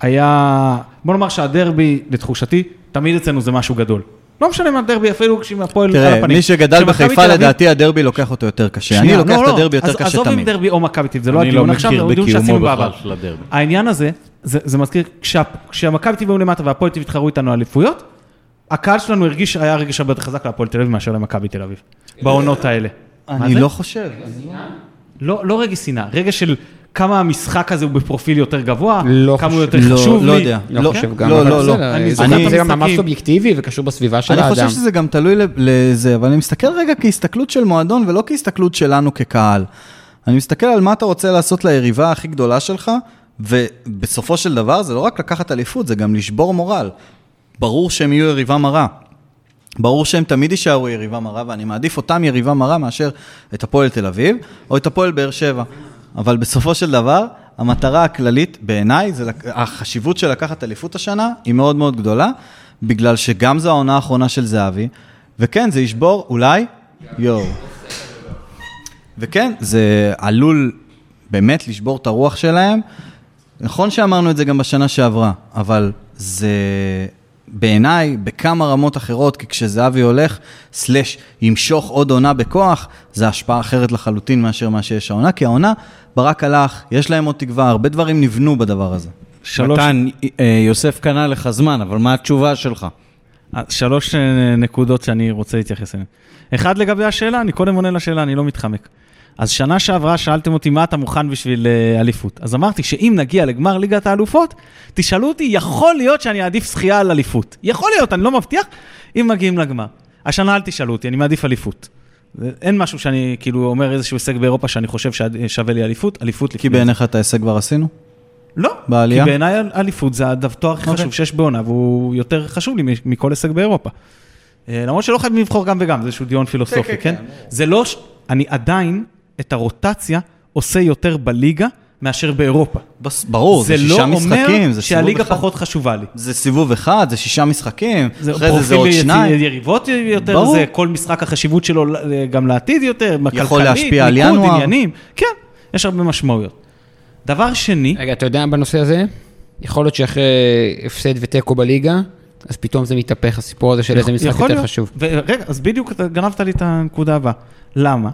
היה... בוא נאמר שהדרבי, לתחושתי, תמיד אצלנו זה משהו גדול. לא משנה מה הדרבי, אפילו כשמפועל על הפנים. תראה, מי שגדל בחיפה, לדעתי, הדרבי לוקח אותו יותר קשה. אני לוקח את הדרבי יותר קשה תמיד. עזוב עם דרבי או מכבי תל אביב, זה לא הדיון עכשיו, זה הדיון שעשינו בעבר. העניין הזה, זה מזכיר, כשהמכבי תל אביב היו למטה והפועל תל אביב התחרו איתנו אליפויות, הקהל שלנו הרגיש, היה רגיש הרבה יותר חזק להפועל תל אביב מאשר למכבי תל אביב, בעונות האלה. אני לא חושב. לא רגע סינא, רגע של כמה המשחק הזה הוא בפרופיל יותר גבוה, כמה הוא יותר חשוב לי. לא יודע. לא חושב גם. לא, לא, לא. זה גם ממש סובייקטיבי וקשור בסביבה של האדם. אני חושב שזה גם תלוי לזה, אבל אני מסתכל רגע כהסתכלות של מועדון ולא כהסתכלות שלנו כקהל. אני מסתכל על מה אתה רוצה לעשות ליריבה הכי גדולה שלך, ובסופו של דבר זה לא רק לקחת אליפות, זה גם לשבור מורל. ברור שהם יהיו יריבה מרה. ברור שהם תמיד יישארו יריבה מרה, ואני מעדיף אותם יריבה מרה מאשר את הפועל תל אביב, או את הפועל באר שבע. אבל בסופו של דבר, המטרה הכללית בעיניי, זה החשיבות של לקחת אליפות השנה, היא מאוד מאוד גדולה, בגלל שגם זו העונה האחרונה של זהבי, וכן, זה ישבור אולי, יו. וכן, זה עלול באמת לשבור את הרוח שלהם. נכון שאמרנו את זה גם בשנה שעברה, אבל זה... בעיניי, בכמה רמות אחרות, כי כשזהבי הולך, סלש, ימשוך עוד עונה בכוח, זה השפעה אחרת לחלוטין מאשר מה שיש העונה, כי העונה ברק הלך, יש להם עוד תקווה, הרבה דברים נבנו בדבר הזה. שלוש... מתן, יוסף קנה לך זמן, אבל מה התשובה שלך? שלוש נקודות שאני רוצה להתייחס אליהן. אחד לגבי השאלה, אני קודם עונה לשאלה, אני לא מתחמק. אז שנה שעברה שאלתם אותי מה אתה מוכן בשביל אליפות. אז אמרתי שאם נגיע לגמר ליגת האלופות, תשאלו אותי, יכול להיות שאני אעדיף שחייה על אליפות. יכול להיות, אני לא מבטיח, אם מגיעים לגמר. השנה אל תשאלו אותי, אני מעדיף אליפות. אין משהו שאני כאילו אומר איזשהו הישג באירופה שאני חושב ששווה לי אליפות, אליפות לפני. כי בעיניך את ההישג כבר עשינו? לא, בעלייה? כי בעיניי אליפות זה הדבר הכי חשוב שיש בעונה, והוא יותר חשוב לי מכל הישג באירופה. למרות שלא חייבים לבחור גם וגם, זה איזשהו דיון פילוסופי, כן? זה לא, אני עדיין את הרוטציה עושה יותר בליגה מאשר באירופה. ברור, זה שישה משחקים. זה לא אומר שהליגה פחות חשובה לי. זה סיבוב אחד, זה שישה משחקים, אחרי זה עוד שניים. יריבות יותר, זה כל משחק החשיבות שלו גם לעתיד יותר, יכול להשפיע על ינואר. כן, יש הרבה משמעויות. דבר שני... רגע, אתה יודע בנושא הזה? יכול להיות שאחרי הפסד וטקו בליגה, אז פתאום זה מתהפך, הסיפור הזה של איזה משחק יותר חשוב. רגע, אז בדיוק גנבת לי את הנקודה הבאה. למה?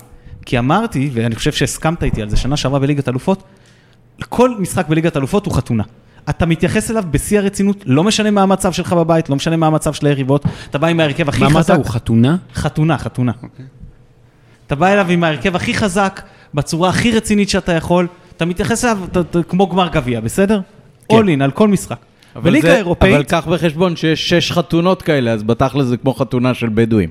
כי אמרתי, ואני חושב שהסכמת איתי על זה, שנה שעברה בליגת אלופות, כל משחק בליגת אלופות הוא חתונה. אתה מתייחס אליו בשיא הרצינות, לא משנה מה המצב שלך בבית, לא משנה מה המצב של היריבות, אתה בא עם ההרכב הכי חזק. מה המצב הוא חתונה? חתונה, חתונה. אתה בא אליו עם ההרכב הכי חזק, בצורה הכי רצינית שאתה יכול, אתה מתייחס אליו כמו גמר גביע, בסדר? אולין, על כל משחק. בליגה האירופאית... אבל קח בחשבון שיש שש חתונות כאלה, אז בתכל'ס זה כמו חתונה של בדואים.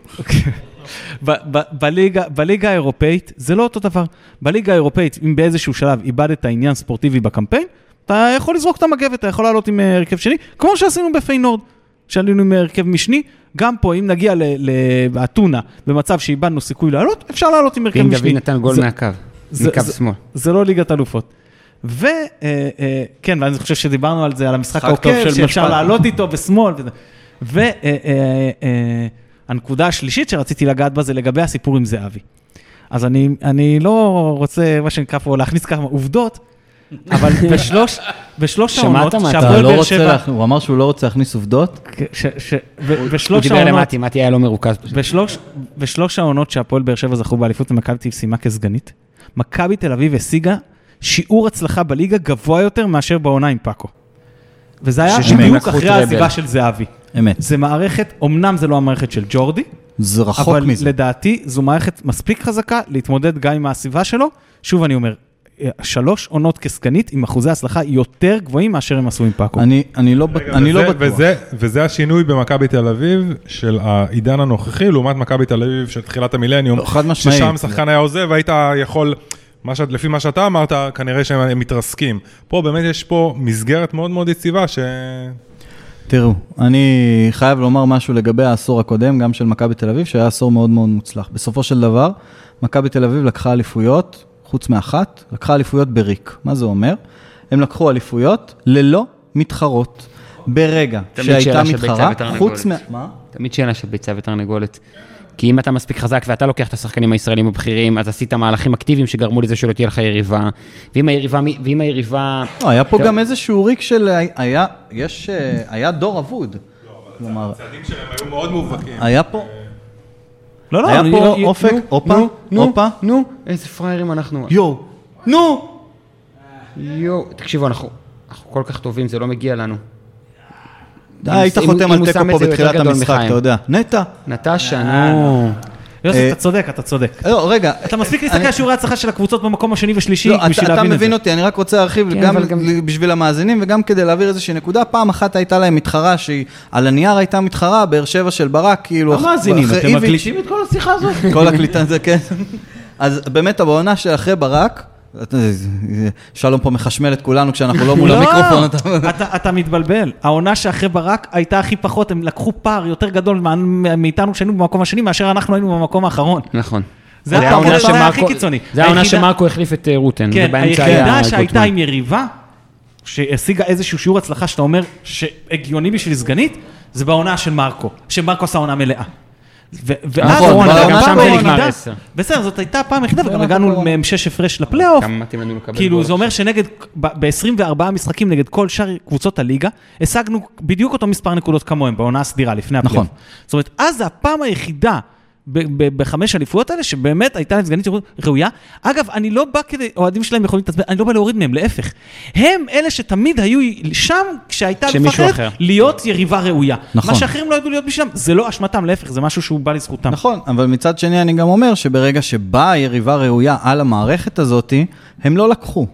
בליגה, בליגה האירופאית, זה לא אותו דבר. בליגה האירופאית, אם באיזשהו שלב איבדת העניין ספורטיבי בקמפיין, אתה יכול לזרוק את המגבת, אתה יכול לעלות עם הרכב שני, כמו שעשינו בפיינורד, שעלינו עם הרכב משני, גם פה, אם נגיע לאתונה, במצב שאיבדנו סיכוי לעלות, אפשר לעלות עם הרכב משני. גבי נתן גול מהקו, מקו שמאל. זה לא ליגת אלופות. וכן, ואני חושב שדיברנו על זה, על המשחק העוקב, שאפשר לעלות איתו בשמאל. ו... הנקודה השלישית שרציתי לגעת בה זה לגבי הסיפור עם זהבי. אז אני, אני לא רוצה, מה שנקרא פה, להכניס כמה עובדות, אבל בשלוש, בשלוש העונות, שהפועל באר שבע... הוא אמר שהוא לא רוצה להכניס עובדות? הוא דיבר למטי, מטי היה לא מרוכז. בשלוש העונות שהפועל באר שבע זכו באליפות, מכבי תל אביב סיימה כסגנית. מכבי תל אביב השיגה שיעור הצלחה בליגה גבוה יותר מאשר בעונה עם פאקו. וזה היה בדיוק אחרי העזיבה של זהבי. אמת. זה מערכת, אמנם זה לא המערכת של ג'ורדי, זה רחוק מזה. אבל לדעתי זו מערכת מספיק חזקה להתמודד גם עם העזיבה שלו. שוב אני אומר, שלוש עונות כסגנית עם אחוזי הצלחה יותר גבוהים מאשר הם עשו עם פאקו. אני, אני לא, רגע, אני וזה, לא בטוח. וזה, וזה השינוי במכבי תל אביב של העידן הנוכחי, לעומת מכבי תל אביב של תחילת המילניום, ששם שחקן היה עוזב, והיית יכול... לפי מה שאתה אמרת, כנראה שהם מתרסקים. פה באמת יש פה מסגרת מאוד מאוד יציבה ש... תראו, אני חייב לומר משהו לגבי העשור הקודם, גם של מכבי תל אביב, שהיה עשור מאוד מאוד מוצלח. בסופו של דבר, מכבי תל אביב לקחה אליפויות, חוץ מאחת, לקחה אליפויות בריק. מה זה אומר? הם לקחו אליפויות ללא מתחרות. ברגע שהייתה מתחרה, חוץ מה... מה? תמיד שאלה של ביצה ותרנגולת. כי אם אתה מספיק חזק ואתה לוקח את השחקנים הישראלים הבכירים, אז עשית מהלכים אקטיביים שגרמו לזה שלא תהיה לך יריבה. ואם היריבה... ואם היריבה... היה פה גם איזשהו ריק של... היה דור אבוד. לא, אבל הצעדים שלהם היו מאוד מובהקים. היה פה... לא, לא. היה פה אופק, אופה, אופה. נו, איזה פריירים אנחנו... יו. נו! יו. תקשיבו, אנחנו כל כך טובים, זה לא מגיע לנו. היית חותם על תקו פה בתחילת המשחק, אתה יודע. נטה. נטשה, נו. יוסי, אתה צודק, אתה צודק. לא, רגע. אתה מספיק להסתכל על שיעורי ההצלחה של הקבוצות במקום השני ושלישי, בשביל להבין את זה. אתה מבין אותי, אני רק רוצה להרחיב גם בשביל המאזינים, וגם כדי להעביר איזושהי נקודה. פעם אחת הייתה להם מתחרה, שהיא על הנייר הייתה מתחרה, באר שבע של ברק, כאילו... המאזינים, אתם מקליטים את כל השיחה הזאת? כל הקליטה זה, כן. אז באמת הבעונה שאחרי ברק שלום פה מחשמל את כולנו כשאנחנו לא מול המיקרופון. אתה מתבלבל. העונה שאחרי ברק הייתה הכי פחות, הם לקחו פער יותר גדול מאיתנו שהיינו במקום השני מאשר אנחנו היינו במקום האחרון. נכון. זה היה הכי קיצוני. זה העונה שמרקו החליף את רוטן. כן, היחידה שהייתה עם יריבה שהשיגה איזשהו שיעור הצלחה שאתה אומר שהגיוני בשביל סגנית, זה בעונה של מרקו, שמרקו עשה עונה מלאה. בסדר, זאת הייתה פעם יחידה וגם הגענו עם שש הפרש לפלייאוף, כאילו זה אומר שנגד ב-עשרים וארבעה משחקים נגד כל שאר קבוצות הליגה השגנו בדיוק אותו מספר נקודות כמוהם בעונה הסדירה לפני הפלייאוף. זאת אומרת, אז הפעם היחידה בחמש אליפויות האלה שבאמת הייתה להם סגנית ראויה. אגב, אני לא בא כדי, אוהדים שלהם יכולים להתעצבן, אני לא בא להוריד מהם, להפך, הם אלה שתמיד היו שם כשהייתה לפחד להיות יריבה ראויה, מה שאחרים לא ידעו להיות בשם, זה לא אשמתם, להפך, זה משהו שהוא בא לזכותם. נכון, אבל מצד שני אני גם אומר שברגע שבאה יריבה ראויה על המערכת הזאת, הם לא לקחו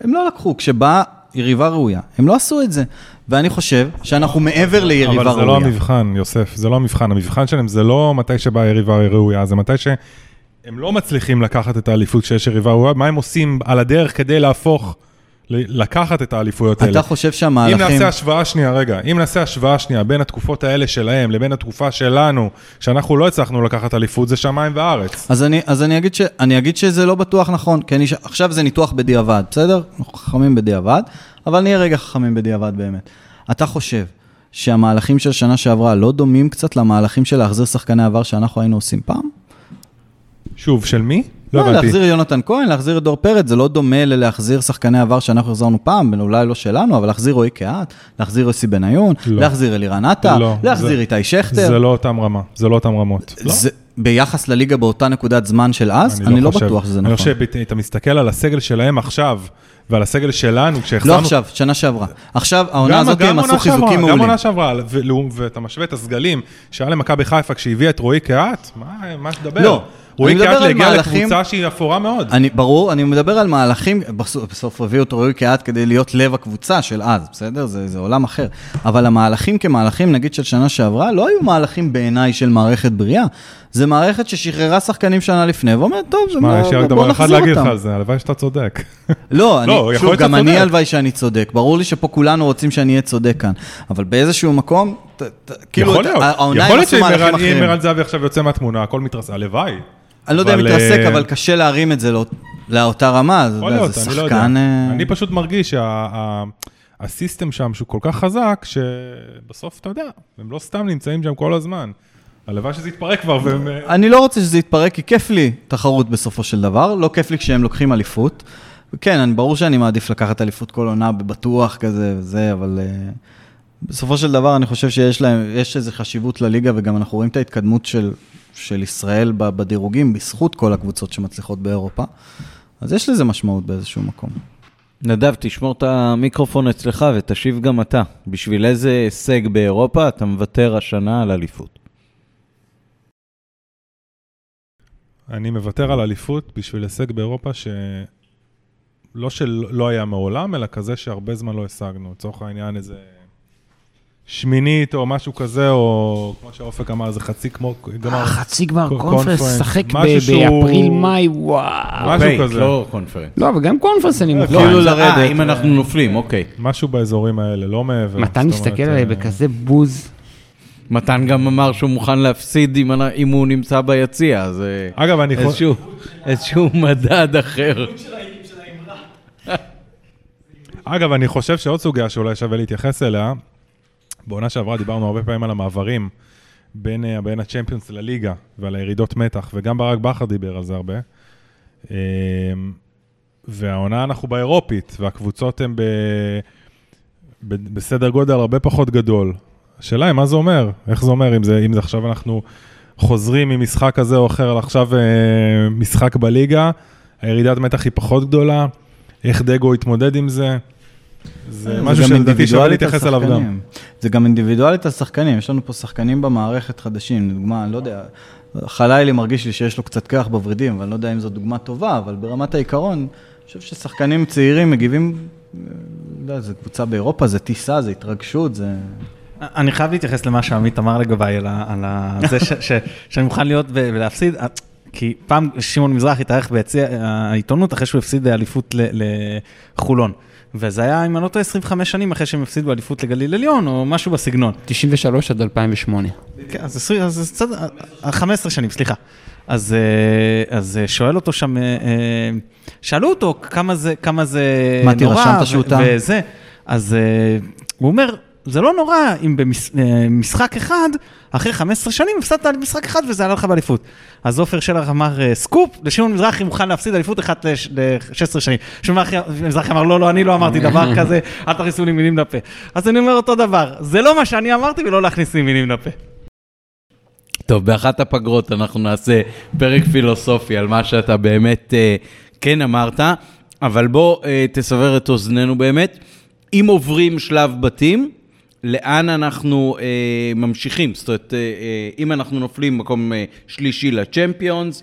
הם לא לקחו, כשבאה יריבה ראויה, הם לא עשו את זה, ואני חושב שאנחנו מעבר ליריבה ראויה. אבל זה לא המבחן, יוסף, זה לא המבחן. המבחן שלהם זה לא מתי שבאה יריבה ראויה, זה מתי שהם לא מצליחים לקחת את האליפות שיש יריבה ראויה, מה הם עושים על הדרך כדי להפוך, לקחת את האליפויות האלה. אתה חושב שהמהלכים... אם נעשה השוואה שנייה, רגע, אם נעשה השוואה שנייה בין התקופות האלה שלהם לבין התקופה שלנו, שאנחנו לא הצלחנו לקחת אליפות, זה שמיים וארץ. אז אני, אז אני אגיד ש, אני אגיד שזה לא בטוח נכון, כי אני, עכשיו זה ניתוח בדיעבד, בסדר? אנחנו חכמים בדיעבד, אבל נהיה רגע חכמים בדיעבד באמת. אתה חושב שהמהלכים של שנה שעברה לא דומים קצת למהלכים של להחזיר שחקני עבר שאנחנו היינו עושים פעם? שוב, של מי? לא, להחזיר יונתן כהן, להחזיר דור פרץ, זה לא דומה ללהחזיר שחקני עבר שאנחנו החזרנו פעם, אולי לא שלנו, אבל להחזיר רועי קהת, להחזיר יוסי בניון, להחזיר אלירן עטר, להחזיר איתי שכטר. זה לא אותם רמה, זה לא אותם רמות. ביחס לליגה באותה נקודת זמן של אז, אני לא בטוח שזה נכון. אני חושב, אתה מסתכל על הסגל שלהם עכשיו, ועל הסגל שלנו, כשהחזרנו... לא עכשיו, שנה שעברה. עכשיו, העונה הזאת הם עשו חיזוקים מעולים. גם העונה שעברה, ואתה משווה את הסגלים, שהיה למכבי חיפה כשהביא את רועי קהת, מה שדבר? לא. רועי קהת להגיע לקבוצה שהיא אפורה מאוד. ברור, אני מדבר על מהלכים, בסוף רביעו את רועי קהת כדי להיות לב הקבוצה של אז, בסדר? זה עולם אחר. אבל המהלכים כמהלכים, נגיד של שנה שעברה, לא היו מהלכים בעיניי של מערכת בריאה. זה מערכת ששחררה שחקנים שנה לפני, ואומרת, טוב, בוא נחזיר אותם. הלוואי שאתה צודק. לא, שוב, גם אני הלוואי שאני צודק. ברור לי שפה כולנו רוצים שאני אהיה צודק כאן. אבל באיזשהו מקום, יכול להיות שאם מרן זהבי עכשיו יוצא מהתמונה, הכל מתרסק, הלוואי. אני לא יודע אם מתרסק, אבל קשה להרים את זה לאותה רמה. זה שחקן... אני פשוט מרגיש שהסיסטם שם שהוא כל כך חזק, שבסוף אתה יודע, הם לא סתם נמצאים שם כל הזמן. הלוואי שזה יתפרק כבר. אני לא רוצה שזה יתפרק, כי כיף לי תחרות בסופו של דבר, לא כיף לי כשהם לוקחים אליפות, כן, ברור שאני מעדיף לקחת אליפות כל עונה בבטוח כזה וזה, אבל בסופו של דבר אני חושב שיש להם, יש איזו חשיבות לליגה, וגם אנחנו רואים את ההתקדמות של, של ישראל בדירוגים, בזכות כל הקבוצות שמצליחות באירופה, אז יש לזה משמעות באיזשהו מקום. נדב, תשמור את המיקרופון אצלך ותשיב גם אתה. בשביל איזה הישג באירופה אתה מוותר השנה על אליפות? אני מוותר על אליפות בשביל הישג באירופה ש... לא שלא היה מעולם, אלא כזה שהרבה זמן לא השגנו. לצורך העניין איזה שמינית או משהו כזה, או כמו שאופק אמר, זה חצי כמו... חצי גמר קונפרנס, שחק באפריל-מאי, וואו. משהו כזה. לא קונפרנס. לא, וגם קונפרנס אני מוכן. כאילו לרדת. אם אנחנו נופלים, אוקיי. משהו באזורים האלה, לא מעבר. מתן מסתכל עליי בכזה בוז. מתן גם אמר שהוא מוכן להפסיד אם הוא נמצא ביציע, אז... אגב, אני חושב... איזשהו מדד אחר. אגב, אני חושב שעוד סוגיה שאולי שווה להתייחס אליה, בעונה שעברה דיברנו הרבה פעמים על המעברים בין, בין הצ'מפיונס לליגה ועל הירידות מתח, וגם ברק בכר דיבר על זה הרבה. והעונה אנחנו באירופית, והקבוצות הן ב, ב, בסדר גודל הרבה פחות גדול. השאלה היא, מה זה אומר? איך זה אומר אם זה, אם זה עכשיו אנחנו חוזרים ממשחק כזה או אחר, על עכשיו משחק בליגה, הירידת מתח היא פחות גדולה, איך דגו התמודד עם זה? זה משהו שלדעתי שווה להתייחס עליו גם. זה גם אינדיבידואלית השחקנים, יש לנו פה שחקנים במערכת חדשים, לדוגמה, אני לא יודע, חלילי מרגיש לי שיש לו קצת כך בברידים, אבל אני לא יודע אם זו דוגמה טובה, אבל ברמת העיקרון, אני חושב ששחקנים צעירים מגיבים, לא יודע, זה קבוצה באירופה, זה טיסה, זה התרגשות, זה... אני חייב להתייחס למה שעמית אמר לגבי, על זה שאני מוכן להיות ולהפסיד... כי פעם שמעון מזרח התארך ביציע העיתונות אחרי שהוא הפסיד אליפות לחולון. וזה היה, אם אני לא טועה, עשרים וחמש שנים אחרי שהם הפסידו אליפות לגליל עליון, או משהו בסגנון. תשעים ושלוש עד אלפיים ושמונה. כן, אז חמש עשרה שנים, סליחה. אז שואל אותו שם, שאלו אותו כמה זה נורא. מה תרשמת שאותה? אז הוא אומר... זה לא נורא אם במשחק אחד, אחרי חמש עשרה שנים, הפסדת משחק אחד וזה עלה לך באליפות. אז עופר שלח אמר, סקופ, לשמעון מזרחי מוכן להפסיד אליפות אחת ל-שש עשרה שנים. שמעון מזרחי אמר, לא, לא, אני לא אמרתי דבר כזה, אל תכניסו לי מילים לפה. אז אני אומר אותו דבר, זה לא מה שאני אמרתי ולא להכניס לי מילים לפה. טוב, באחת הפגרות אנחנו נעשה פרק פילוסופי על מה שאתה באמת כן אמרת, אבל בוא תסבר את אוזנינו באמת. אם עוברים שלב בתים, לאן אנחנו אה, ממשיכים? זאת אומרת, אה, אה, אם אנחנו נופלים מקום אה, שלישי לצ'מפיונס,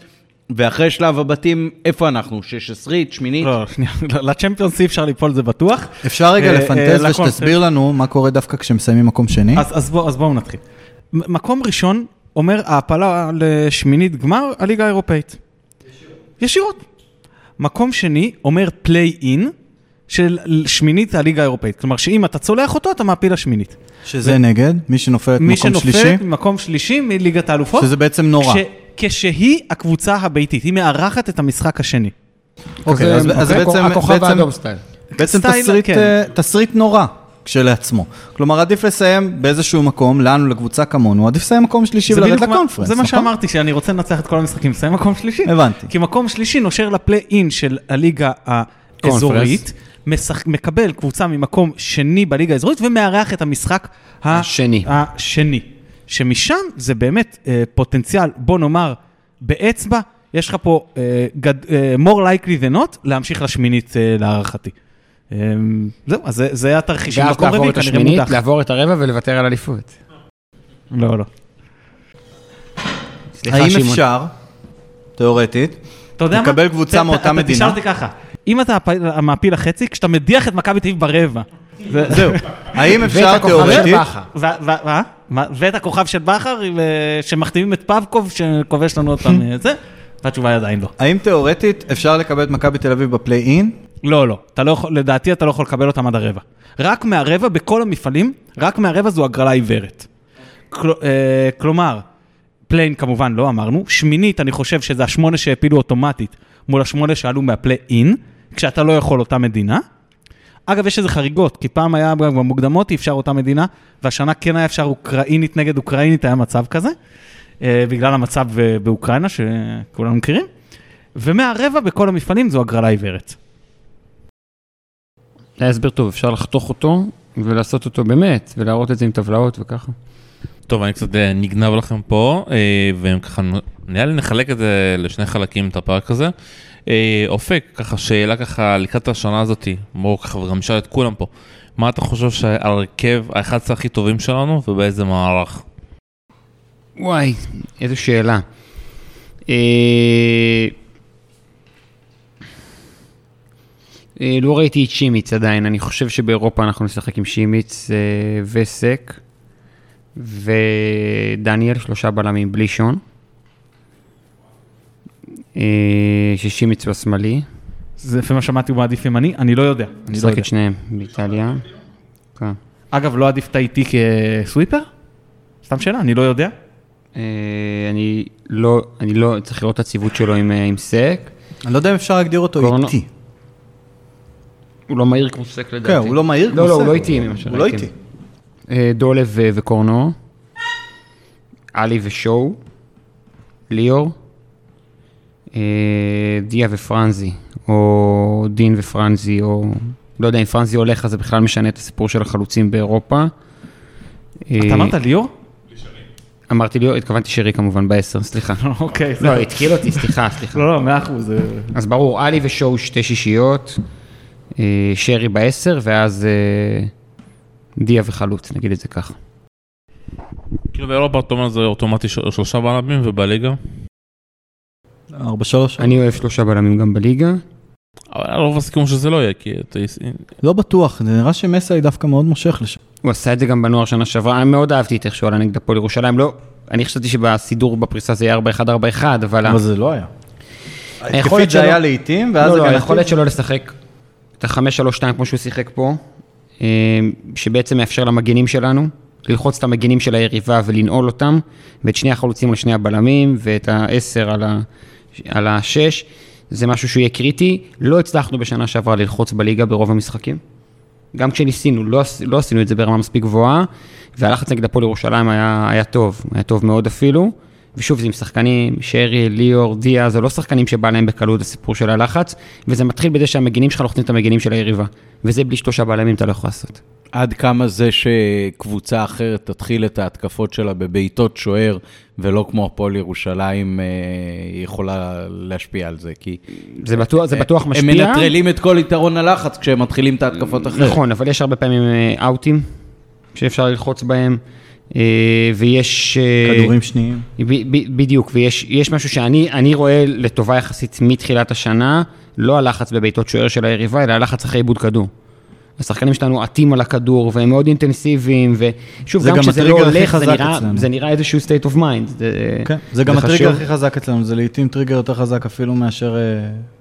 ואחרי שלב הבתים, איפה אנחנו? שש עשרה, שמינית? לא, שנייה, לצ'מפיונס אי אפשר ליפול, זה בטוח. אפשר רגע אה, לפנטז אה, ושתסביר אה, לנו מה קורה דווקא כשמסיימים מקום שני. אז, אז, בוא, אז בואו נתחיל. מקום ראשון אומר, ההפלה לשמינית גמר, הליגה האירופאית. ישירות. ישירות. מקום שני אומר פליי-אין, של שמינית הליגה האירופאית. כלומר, שאם אתה צולח אותו, אתה מעפיל השמינית. שזה נגד? מי שנופלת במקום שלישי? מי שנופלת במקום שלישי מליגת האלופות. שזה בעצם נורא. כשהיא הקבוצה הביתית, היא מארחת את המשחק השני. אוקיי, אז בעצם... הכוכב האדום סטייל. בעצם תסריט נורא כשלעצמו. כלומר, עדיף לסיים באיזשהו מקום, לנו לקבוצה כמונו, עדיף לסיים מקום שלישי ולרדת לקונפרנס. זה מה שאמרתי, שאני רוצה לנצח את כל המשחקים, לסיים מקום שלישי. הבנתי. כי מקום שלישי נושר לפליי-אין של הליגה האזורית. משחק, מקבל קבוצה ממקום שני בליגה האזורית, ומארח את המשחק השני. השני. שמשם זה באמת אה, פוטנציאל, בוא נאמר, באצבע, יש לך פה אה, גד, אה, more likely than not, להמשיך לשמינית אה, להערכתי. אה, זהו, אז זה, זה היה תרחיש. ואז לעבור את השמינית, מודח. לעבור את הרבע ולוותר על אליפות. לא, לא. סליחה, האם שימון. אפשר, תיאורטית, לקבל קבוצה מאותה מדינה? תשארתי ככה. אם אתה המעפיל החצי, כשאתה מדיח את מכבי תל אביב ברבע. זהו. האם אפשר תיאורטית? ואת הכוכב של בכר, שמכתיבים את פאבקוב, שכובש לנו אותם את זה, והתשובה עדיין לא. האם תיאורטית אפשר לקבל את מכבי תל אביב בפליי אין? לא, לא. לדעתי אתה לא יכול לקבל אותם עד הרבע. רק מהרבע, בכל המפעלים, רק מהרבע זו הגרלה עיוורת. כלומר, פליין כמובן לא אמרנו, שמינית אני חושב שזה השמונה שהפילו אוטומטית, מול השמונה שעלו מהפליי אין, כשאתה לא יכול אותה מדינה. אגב, יש איזה חריגות, כי פעם היה במוקדמות אי אפשר אותה מדינה, והשנה כן היה אפשר אוקראינית נגד אוקראינית, היה מצב כזה, בגלל המצב באוקראינה, שכולנו מכירים. ומהרבע בכל המפעלים זו הגרלה עיוורת. להסביר טוב, אפשר לחתוך אותו ולעשות אותו באמת, ולהראות את זה עם טבלאות וככה. טוב, אני קצת נגנב לכם פה, וככה נהיה לי נחלק את זה לשני חלקים את הפרק הזה. אופק, ככה שאלה ככה לקראת השנה הזאת, מור ככה וגם שאלה את כולם פה, מה אתה חושב שהרכב ה-אחד עשר הכי טובים שלנו ובאיזה מערך? וואי, איזו שאלה. אה... לא ראיתי את שימיץ עדיין, אני חושב שבאירופה אנחנו נשחק עם שימיץ וסק ודניאל, שלושה בלמים בלי שון, ששימיץ בשמאלי. זה לפי מה שמעתי הוא מעדיף ימני, אני לא יודע. נשחק את שניהם באיטליה. אגב, לא עדיף איתי כסוויפר? סתם שאלה, אני לא יודע. אני לא צריך לראות את הציבות שלו עם סק. אני לא יודע אם אפשר להגדיר אותו איתי. הוא לא מהיר כמו סק לדעתי. כן, הוא לא מהיר כמו סק. לא, לא, הוא לא איתי. הוא לא איתי. דולב וקורנו, אלי ושואו, ליאור, דיה ופרנזי, או דין ופרנזי, או... לא יודע אם פרנזי הולך, אז זה בכלל משנה את הסיפור של החלוצים באירופה. אתה אמרת ליאור? אמרתי ליאור, התכוונתי שרי כמובן בעשר, סליחה. אוקיי. לא, התחיל אותי, סליחה, סליחה. לא, לא, מאה אחוז. אז ברור, אלי ושואו שתי שישיות, שרי בעשר, ואז דיה וחלוץ, נגיד את זה ככה. כאילו באירופה אוטומט זה אוטומטי שלושה בלמים ובליגה? ארבע שלוש. אני אוהב שלושה בלמים גם בליגה. אבל רוב הסיכום שזה לא יהיה, כי אתה... לא בטוח, זה נראה שמסאי דווקא מאוד מושך לשם. הוא עשה את זה גם בנוער שנה שעברה, אני מאוד אהבתי את איך שהוא עלה נגד הפועל ירושלים, לא, אני חשבתי שבסידור בפריסה זה יהיה ארבע אחת ארבע אחת, אבל... אבל זה לא היה. היכולת זה היה לעיתים, ואז... לא, לא, היכולת שלו לשחק את ה-חמש שלוש שתיים כמו שהוא שיחק פה, שבעצם מאפשר למגינים שלנו, ללחוץ את המגינים של היריבה ולנעול אותם, ואת שני החלוצים על שני הבלמים, ואת ה-עשר על ה-שש, זה משהו שהוא יהיה קריטי. לא הצלחנו בשנה שעברה ללחוץ בליגה ברוב המשחקים. גם כשניסינו, לא, לא עשינו את זה ברמה מספיק גבוהה, והלחץ נגד הפועל ירושלים היה, היה טוב, היה טוב מאוד אפילו, ושוב זה עם שחקנים, שרי, ליאור, דיה, זה לא שחקנים שבא להם בקלות הסיפור של הלחץ, וזה מתחיל בזה שהמגינים שלך לוחצים את המגינים של היריבה, וזה בלי שלושה בלמים אתה לא יכול לעשות. עד כמה זה שקבוצה אחרת תתחיל את ההתקפות שלה בביתות שוער, ולא כמו הפועל ירושלים, היא יכולה להשפיע על זה, כי... זה בטוח, זה בטוח משפיע. הם מנטרלים את כל יתרון הלחץ כשהם מתחילים את ההתקפות אחרת. נכון, אבל יש הרבה פעמים אוטים שאפשר ללחוץ בהם, ויש... כדורים שניים. בדיוק, ויש משהו שאני רואה לטובה יחסית מתחילת השנה, לא הלחץ בביתות שוער של היריבה, אלא הלחץ אחרי עיבוד כדור. השחקנים שלנו עטים על הכדור, והם מאוד אינטנסיביים, ושוב, גם כשזה לא הולך, זה נראה איזשהו state of mind. זה גם הטריגר הכי חזק אצלנו, זה לעתים טריגר יותר חזק אפילו מאשר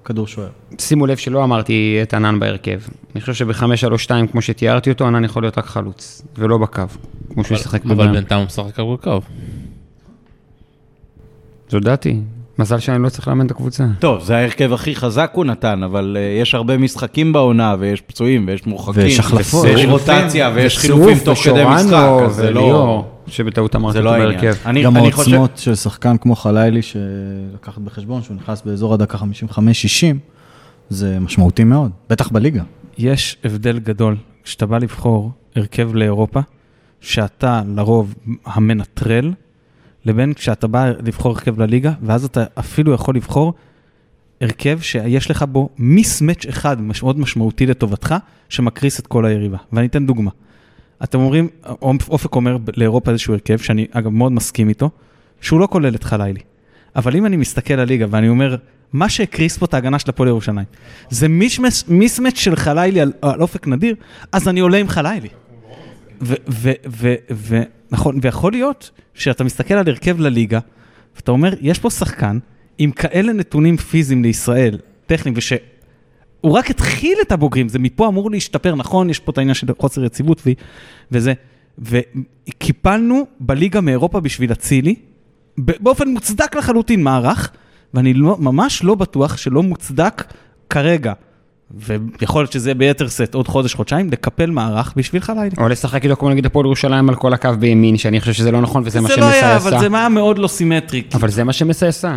כדור שוער. שימו לב שלא אמרתי את ענן בהרכב. אני חושב שב-חמש שלוש שתיים, כמו שתיארתי אותו, ענן יכול להיות רק חלוץ, ולא בקו, כמו שהוא ישחק בבנם. אבל בינתיים הוא משחק רק בקו. זו דעתי. מזל שאני לא צריך לאמן את הקבוצה. טוב, זה ההרכב הכי חזק הוא נתן, אבל יש הרבה משחקים בעונה, ויש פצועים, ויש מורחקים, ויש החלפות, ויש רוטציה, ויש חילופים תוך כדי משחק, אז זה לא... שבטעות אמרת את בהרכב. גם העוצמות של שחקן כמו חלילי, שלקחת בחשבון, שהוא נכנס באזור הדקה חמישים וחמש שישים, זה משמעותי מאוד, בטח בליגה. יש הבדל גדול, כשאתה בא לבחור הרכב לאירופה, שאתה לרוב המנטרל, לבין כשאתה בא לבחור הרכב לליגה, ואז אתה אפילו יכול לבחור הרכב שיש לך בו מיסמץ' אחד מאוד משמעותי לטובתך, שמקריס את כל היריבה. ואני אתן דוגמה. אתם אומרים, אופק אומר לאירופה איזשהו הרכב, שאני אגב מאוד מסכים איתו, שהוא לא כולל את חלילי. אבל אם אני מסתכל לליגה ואני אומר, מה שהקריס פה את ההגנה של הפועל ירושלים, זה מיסמץ' של חלילי על, על אופק נדיר, אז אני עולה עם חלילי. ו- ו- ו- ו- נכון, ויכול להיות שאתה מסתכל על הרכב לליגה, ואתה אומר, יש פה שחקן עם כאלה נתונים פיזיים לישראל, טכניים, ושהוא רק התחיל את הבוגרים, זה מפה אמור להשתפר, נכון, יש פה את העניין של חוסר יציבות, ו- וזה, וקיפלנו בליגה מאירופה בשביל הצילי, באופן מוצדק לחלוטין מערך, ואני לא, ממש לא בטוח שלא מוצדק כרגע, ויכול להיות שזה ביתר סט עוד חודש, חודשיים, לקפל מערך בשביל חלילה. או לשחק איתו, כמו נגיד הפועל ירושלים על כל הקו בימין, שאני חושב שזה לא נכון, וזה מה שמסייסה. זה לא היה, אבל זה היה מאוד לא סימטרי. אבל זה מה שמסייסה.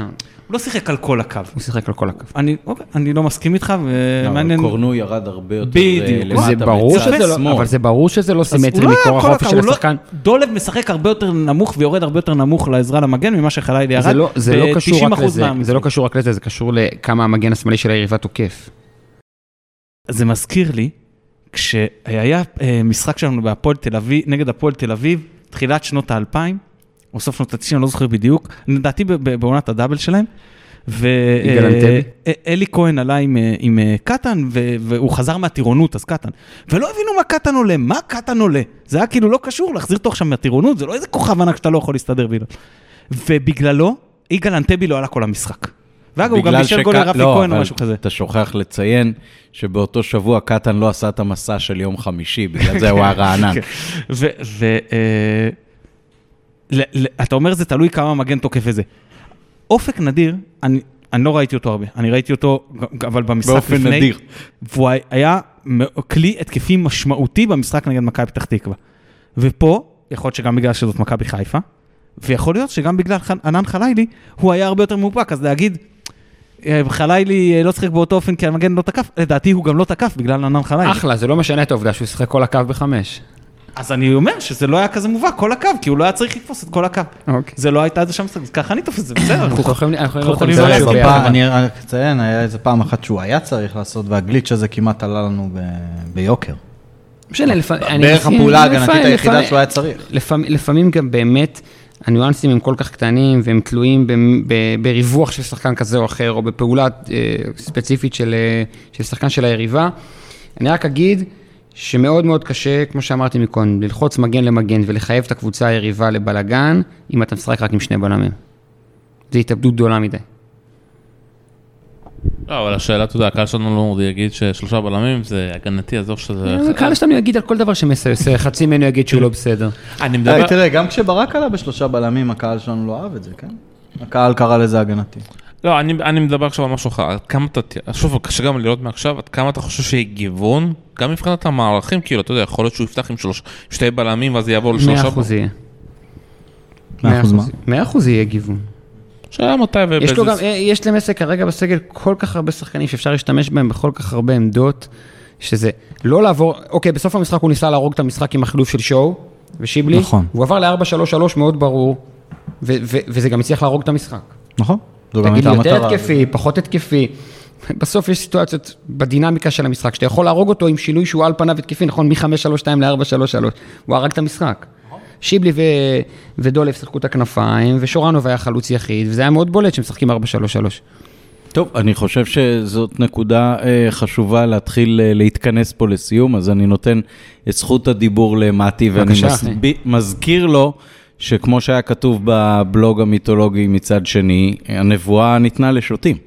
הוא לא שיחק על כל הקו. הוא שיחק על כל הקו. אני, אוקיי, אני לא מסכים איתך, ומעניין... קורנו ירד הרבה יותר... בדיוק. זה ברור שזה לא, אבל זה ברור שזה לא סימטרי מכורח אופי של השחקן. דולב משחק הרבה יותר נמוך, ויורד הרבה יותר נמוך לעזרה למגן, ממה שחלילה ירד. זה לא קשור רק לזה, זה לא קשור רק לזה, זה קשור לכמה המגן השמאלי של היריבה תוקף. זה מזכיר לי, כשהיה משחק שלנו בהפועל תל אביב, נגד הפועל תל אביב, תחילת שנות האלפיים, או סוף שנות התשעים, אני לא זוכר בדיוק, לדעתי בעונת הדאבל שלהם, ואלי כהן עלה עם קטן, והוא חזר מהטירונות, אז קטן, ולא הבינו מה קטן עולה, מה קטן עולה, זה היה כאילו לא קשור להחזיר תוך שם מהטירונות, זה לא איזה כוכב ענק שאתה לא יכול להסתדר בלעד, ובגללו, יגאל אנטבי לא עלה כל המשחק. ואגב, הוא גם בישל גול לרפי כהן או משהו כזה. אתה שוכח לציין שבאותו שבוע קטן לא עשה את המסע של יום חמישי, בגלל זה הוא הרענן. ואתה אומר, זה תלוי כמה מגן תוקף איזה. אופק נדיר, אני לא ראיתי אותו הרבה, אני ראיתי אותו, אבל במשחק לפני. באופן נדיר. והוא היה כלי התקפי משמעותי במשחק נגד מכבי פתח תקווה. ופה, יכול להיות שגם בגלל שזאת מכבי חיפה, ויכול להיות שגם בגלל ענן חלילי, הוא היה הרבה יותר מאופק, אז להגיד... חלילי לא שחק באותו אופן, כי המגן לא תקף. לדעתי הוא גם לא תקף בגלל ענן חלילי. אחלה, זה לא משנה את העובדה שהוא שחק כל הקו בחמש. אז אני אומר שזה לא היה כזה מובא, כל הקו, כי הוא לא היה צריך לתפוס את כל הקו. זה לא הייתה איזה שם סגר, ככה אני תופס את זה, בסדר. אנחנו יכולים לראות. אני רק אציין, היה איזה פעם אחת שהוא היה צריך לעשות, והגליץ' הזה כמעט עלה לנו ביוקר. בערך הפעולה הגנתית היחידה שהוא היה צריך. לפעמים גם באמת... הניואנסים הם כל כך קטנים, והם תלויים בריווח של שחקן כזה או אחר, או בפעולה ספציפית של שחקן של היריבה. אני רק אגיד שמאוד מאוד קשה, כמו שאמרתי מקודם, ללחוץ מגן למגן ולחייב את הקבוצה היריבה לבלגן, אם אתה משחק רק עם שני בלמים. זה התאבדות גדולה מדי. לא, אבל השאלה, אתה יודע, הקהל שלנו לא מורדי יגיד ששלושה בלמים זה הגנתי, עזוב שזה... הקהל שלנו יגיד על כל דבר שמסייסה, חצי ממנו יגיד שהוא לא בסדר. תראה, גם כשברק עלה בשלושה בלמים, הקהל שלנו לא אהב את זה, כן? הקהל קרא לזה הגנתי. לא, אני מדבר עכשיו על משהו אחר, שוב, קשה גם לראות מעכשיו, עד כמה אתה חושב שיהיה גיוון, גם מבחינת המערכים, כאילו, אתה יודע, יכול להיות שהוא יפתח עם שתי בלמים, ואז יעבור לשלושה בלמים. מאה אחוז יהיה. מאה אחוז יהיה גיוון. יש למסק כרגע בסגל כל כך הרבה שחקנים שאפשר להשתמש בהם בכל כך הרבה עמדות, שזה לא לעבור, אוקיי, בסוף המשחק הוא ניסה להרוג את המשחק עם החילוף של שואו ושיבלי, הוא עבר ל-ארבע שלוש שלוש מאוד ברור, וזה גם הצליח להרוג את המשחק. נכון. תגיד לי, יותר התקפי, פחות התקפי, בסוף יש סיטואציות בדינמיקה של המשחק, שאתה יכול להרוג אותו עם שינוי שהוא על פניו התקפי, נכון, מ-חמש שלוש שתיים ל-ארבע שלוש שלוש, הוא הרג את המשחק. שיבלי ודולב שחקו את הכנפיים, ושורנוב היה חלוץ יחיד, וזה היה מאוד בולט שמשחקים ארבע שלוש שלוש. טוב, אני חושב שזאת נקודה חשובה להתחיל להתכנס פה לסיום, אז אני נותן את זכות הדיבור למתי, ואני מזכיר לו שכמו שהיה כתוב בבלוג המיתולוגי מצד שני, הנבואה ניתנה לשוטים.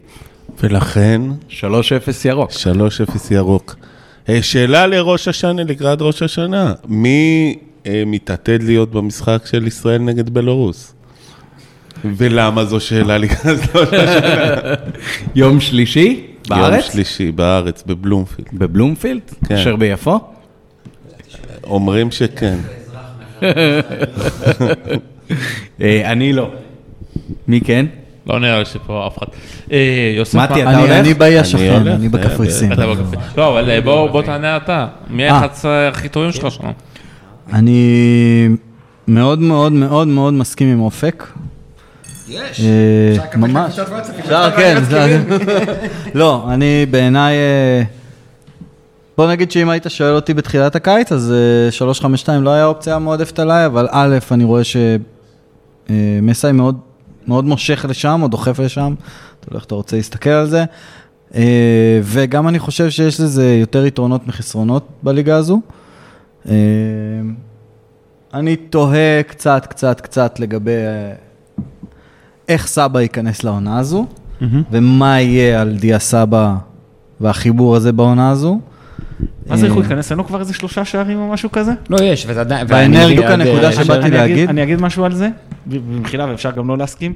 ולכן... שלוש אפס ירוק. שלוש אפס ירוק. שאלה לראש השנה, לגרד ראש השנה. מי... מתעתד להיות במשחק של ישראל נגד בלורוס. ולמה זו שאלה לי? יום שלישי בארץ? יום שלישי בארץ, בבלומפילד. בבלומפילד? אשר ביפו? אומרים שכן. אני לא. מי כן? לא נראה לי שפה אף אחד. מתי, אתה הולך? אני באי השכן, אני בקפריסין. לא, אבל בוא תענה אתה. מי החצה הכי טובים שלך שלנו? אני מאוד מאוד מאוד מאוד מסכים עם אופק. יש. ממש. אפשר, כן. לא, אני בעיניי... בוא נגיד שאם היית שואל אותי בתחילת הקיץ, אז שלוש חמש שתיים לא היה אופציה מועדפת עליי, אבל א', אני רואה שמסאי מאוד מאוד מושך לשם, או דוחף לשם. אתה הולך, אתה רוצה להסתכל על זה. וגם אני חושב שיש לזה יותר יתרונות מחסרונות בליגה הזו. אני תוהה קצת קצת קצת לגבי איך סבא ייכנס לעונה הזו ומה יהיה על דיה סבא והחיבור הזה בעונה הזו. אז איך הוא ייכנס? לנו כבר איזה שלושה שערים או משהו כזה? לא יש, וזה עדיין... והאנרגיה כנקודה שבאתי להגיד. אני אגיד משהו על זה, במחילה, ואפשר גם לא להסכים.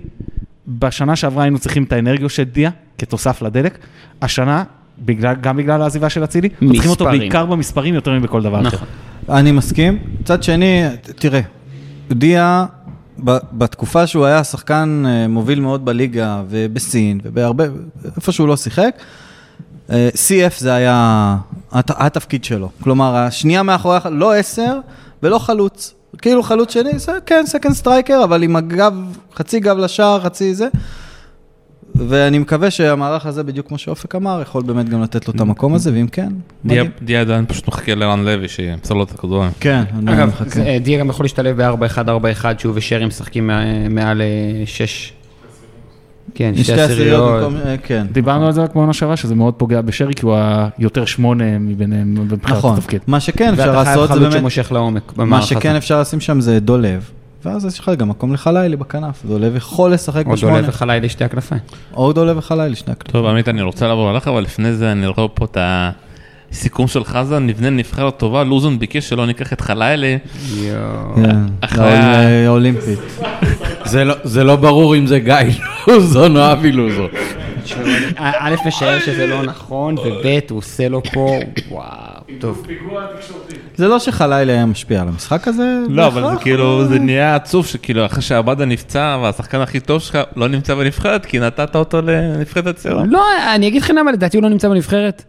בשנה שעברה היינו צריכים את האנרגיה של דיה כתוסף לדלק. השנה בגלל, גם בגלל העזיבה של הצילי, צריכים אותו בעיקר במספרים יותר מבכל דבר. נכון. אני מסכים. צד שני, תראה, דיה, בתקופה שהוא היה שחקן מוביל מאוד בליגה, ובסין, ובהרבה, איפה שהוא לא שיחק, סי אף זה היה התפקיד שלו. כלומר, השנייה מאחורי, לא עשר, ולא חלוץ. כאילו חלוץ שני, כן, סקנד סטרייקר, אבל עם הגב, חצי גב לשער, חצי זה. ואני מקווה שהמערך הזה, בדיוק כמו שאופק אמר, יכול באמת גם לתת לו את המקום הזה, ואם כן, מדהים. דיה עדיין פשוט מחכה לרן לוי, שימצא לו את הכדורים. כן, אני מחכה. דיה גם יכול להשתלב ב-ארבע אחת ארבע אחת, שהוא ושרים משחקים מעל שש. כן, שתי עשיריות. דיברנו על זה כמו נשארה, שזה מאוד פוגע בשרי, כי הוא היותר שמונה מביניהם בבחירת התפקיד. נכון, מה שכן אפשר לעשות, זה באמת, מה שכן אפשר לשים שם זה דולב. ואז יש לך גם מקום לחלילי בכנף, דולב יכול לשחק בשמונה. או דולב וחלילי שתי הקלפיים. או דולב וחלילי שני הקלפיים. טוב, עמית, אני רוצה לעבור עליך, אבל לפני זה אני רואה פה את הסיכום של חזן, נבנה נבחרת טובה, לוזון ביקש שלא ניקח את חלילי. אחרי האולימפית. זה לא ברור אם זה גיא לוזון או אבי לוזון. א' משער שזה לא נכון, וב' הוא עושה לו פה, וואו. זה לא שחלילה היה משפיע על המשחק הזה? לא, אבל זה כאילו, זה נהיה עצוב שכאילו אחרי שהעבדה נפצע והשחקן הכי טוב שלך לא נמצא בנבחרת, כי נתת אותו לנבחרת הצעירה. לא, אני אגיד לך למה, לדעתי הוא לא נמצא בנבחרת,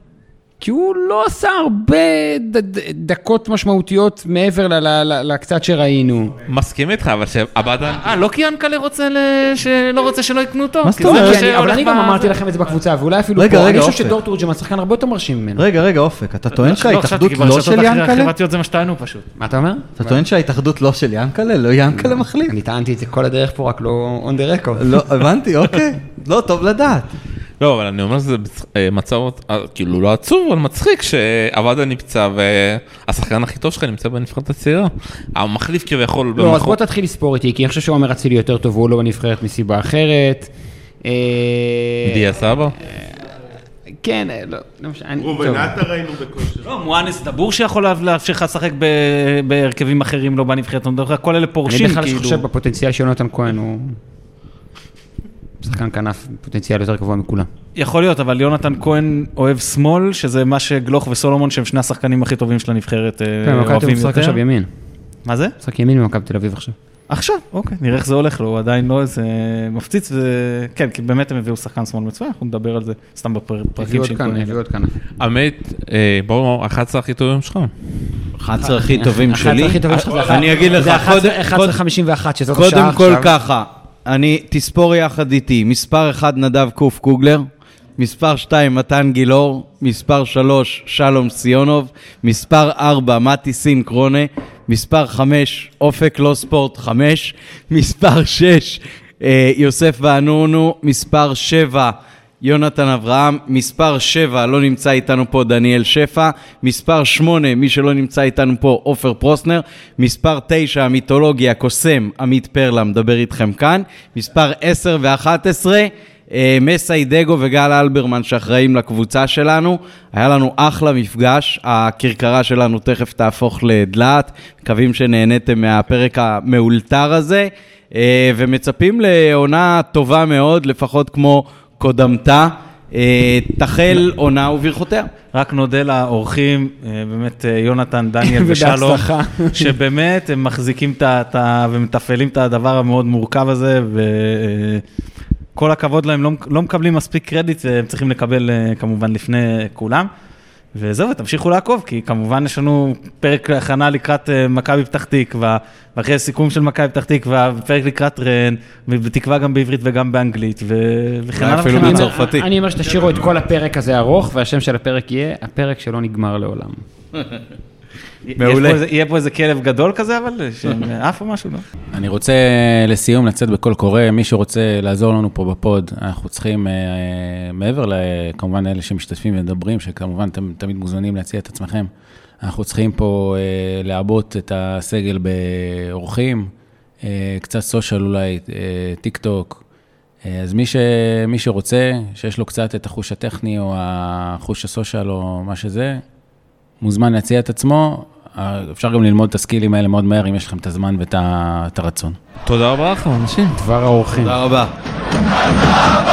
כי הוא לא עשה הרבה דקות משמעותיות מעבר לקצת שראינו. מסכים איתך, אבל שהעבדה... אה, לא כי אנקלה לא רוצה שלא יקנו אותו? אבל אני גם אמרתי לכם את זה בקבוצה, ואולי אפילו פה, אני חושב שדורטורג'ם השחקן הרבה יותר מרשים ממנו. רגע, רגע, אופק, אתה טוען שההתאחדות לא של ינקלה? החברתיות זה מה שטענו פשוט. מה אתה אומר? אתה טוען שההתאחדות לא של ינקלה? לא ינקלה מחליף? אני טענתי את זה כל הדרך פה, רק לא on the record. לא, הבנתי, אוקיי. לא, טוב לדעת. לא, אבל אני אומר שזה מצב, כאילו לא עצוב, אבל מצחיק שעבדה נפצע והשחקן הכי טוב שלך נמצא בנבחרת הצעירה. המחליף כביכול... לא, אז בוא תתחיל לספור איתי, כי אני חושב שהוא אומר אצילי יותר טוב, הוא לא בנבחרת מסיבה אחרת. דיה סבא? כן, לא משנה. רובנטה ראינו בכושר. לא, מואנס דבור שיכול לאפשר לך לשחק בהרכבים אחרים, לא בנבחרת, כל אלה פורשים כאילו. אני בכלל חושב בפוטנציאל שיונתן כהן הוא... שחקן כנף פוטנציאל יותר גבוה מכולם. יכול להיות, אבל יונתן כהן אוהב שמאל, שזה מה שגלוך וסולומון, שהם שני השחקנים הכי טובים של הנבחרת, אוהבים יותר. עכשיו ימין. מה זה? שחק ימין ממכבי תל אביב עכשיו. עכשיו, אוקיי. נראה איך זה הולך לו, עדיין לא איזה מפציץ, כן, כי באמת הם הביאו שחקן שמאל מצווה, אנחנו נדבר על זה סתם בפרקים של כהן. הביאו עוד כאן. עמית, בואו, אחת עשרה הכי טובים שלך. אחת עשרה הכי טובים שלי. אני אגיד לך, קודם כל ככה. אני תספור יחד איתי, מספר אחד נדב קוף קוגלר, מספר שתיים מתן גילור, מספר שלוש שלום סיונוב, מספר ארבע מתי סינקרונה, מספר חמש אופק לא ספורט חמש, מספר שש אה, יוסף וענונו, מספר שבע יונתן אברהם, מספר שבע לא נמצא איתנו פה דניאל שפע, מספר שמונה מי שלא נמצא איתנו פה אופר פרוסנר, מספר תשע המיתולוגיה קוסם עמית פרלה מדבר איתכם כאן, מספר עשר ו-אחת עשרה מסי דגו וגל אלברמן שאחראים לקבוצה שלנו. היה לנו אחלה מפגש, הקרקרה שלנו תכף תהפוך לדלעת, מקווים שנהניתם מהפרק המאולתר הזה ומצפים לעונה טובה מאוד, לפחות כמו קודמתה, תחל עונה וברכותיה. רק נודה לאורחים, באמת יונתן, דניאל ושלום, שבאמת הם מחזיקים ומתפעלים את הדבר המאוד מורכב הזה, וכל הכבוד להם, לא מקבלים מספיק קרדיט, הם צריכים לקבל כמובן לפני כולם, וזהו, תמשיכו לעקוב, כי כמובן יש לנו פרק הכנה לקראת מכבי פתח תקווה, ואחרי הסיכום של מכבי פתח תקווה, פרק לקראת רן, בתקווה גם בעברית וגם באנגלית, וכן הלאה. אפילו בצרפתי. אני אומר שתשאירו את כל הפרק הזה ארוך, והשם של הפרק יהיה, הפרק שלא נגמר לעולם. מעולה. יהיה פה איזה כלב גדול כזה, אבל אף או משהו, לא? אני רוצה לסיום לצאת בכל קורא, מי שרוצה לעזור לנו פה בפוד, אנחנו צריכים, מעבר לכמובן אלה שמשתתפים ומדברים, שכמובן תמיד מוזמנים להציע את עצמכם, אנחנו צריכים פה לעבות את הסגל באורחים, קצת סושיאל אולי, טיק טוק, אז מי, ש... מי שרוצה, שיש לו קצת את החוש הטכני, או החוש הסושיאל, או מה שזה, מוזמן להציע את עצמו, אפשר גם ללמוד את הסקילים האלה מאוד מהר, אם יש לכם את הזמן ואת הרצון. תודה רבה לכם, אנשים. דבר האורחים. תודה רבה.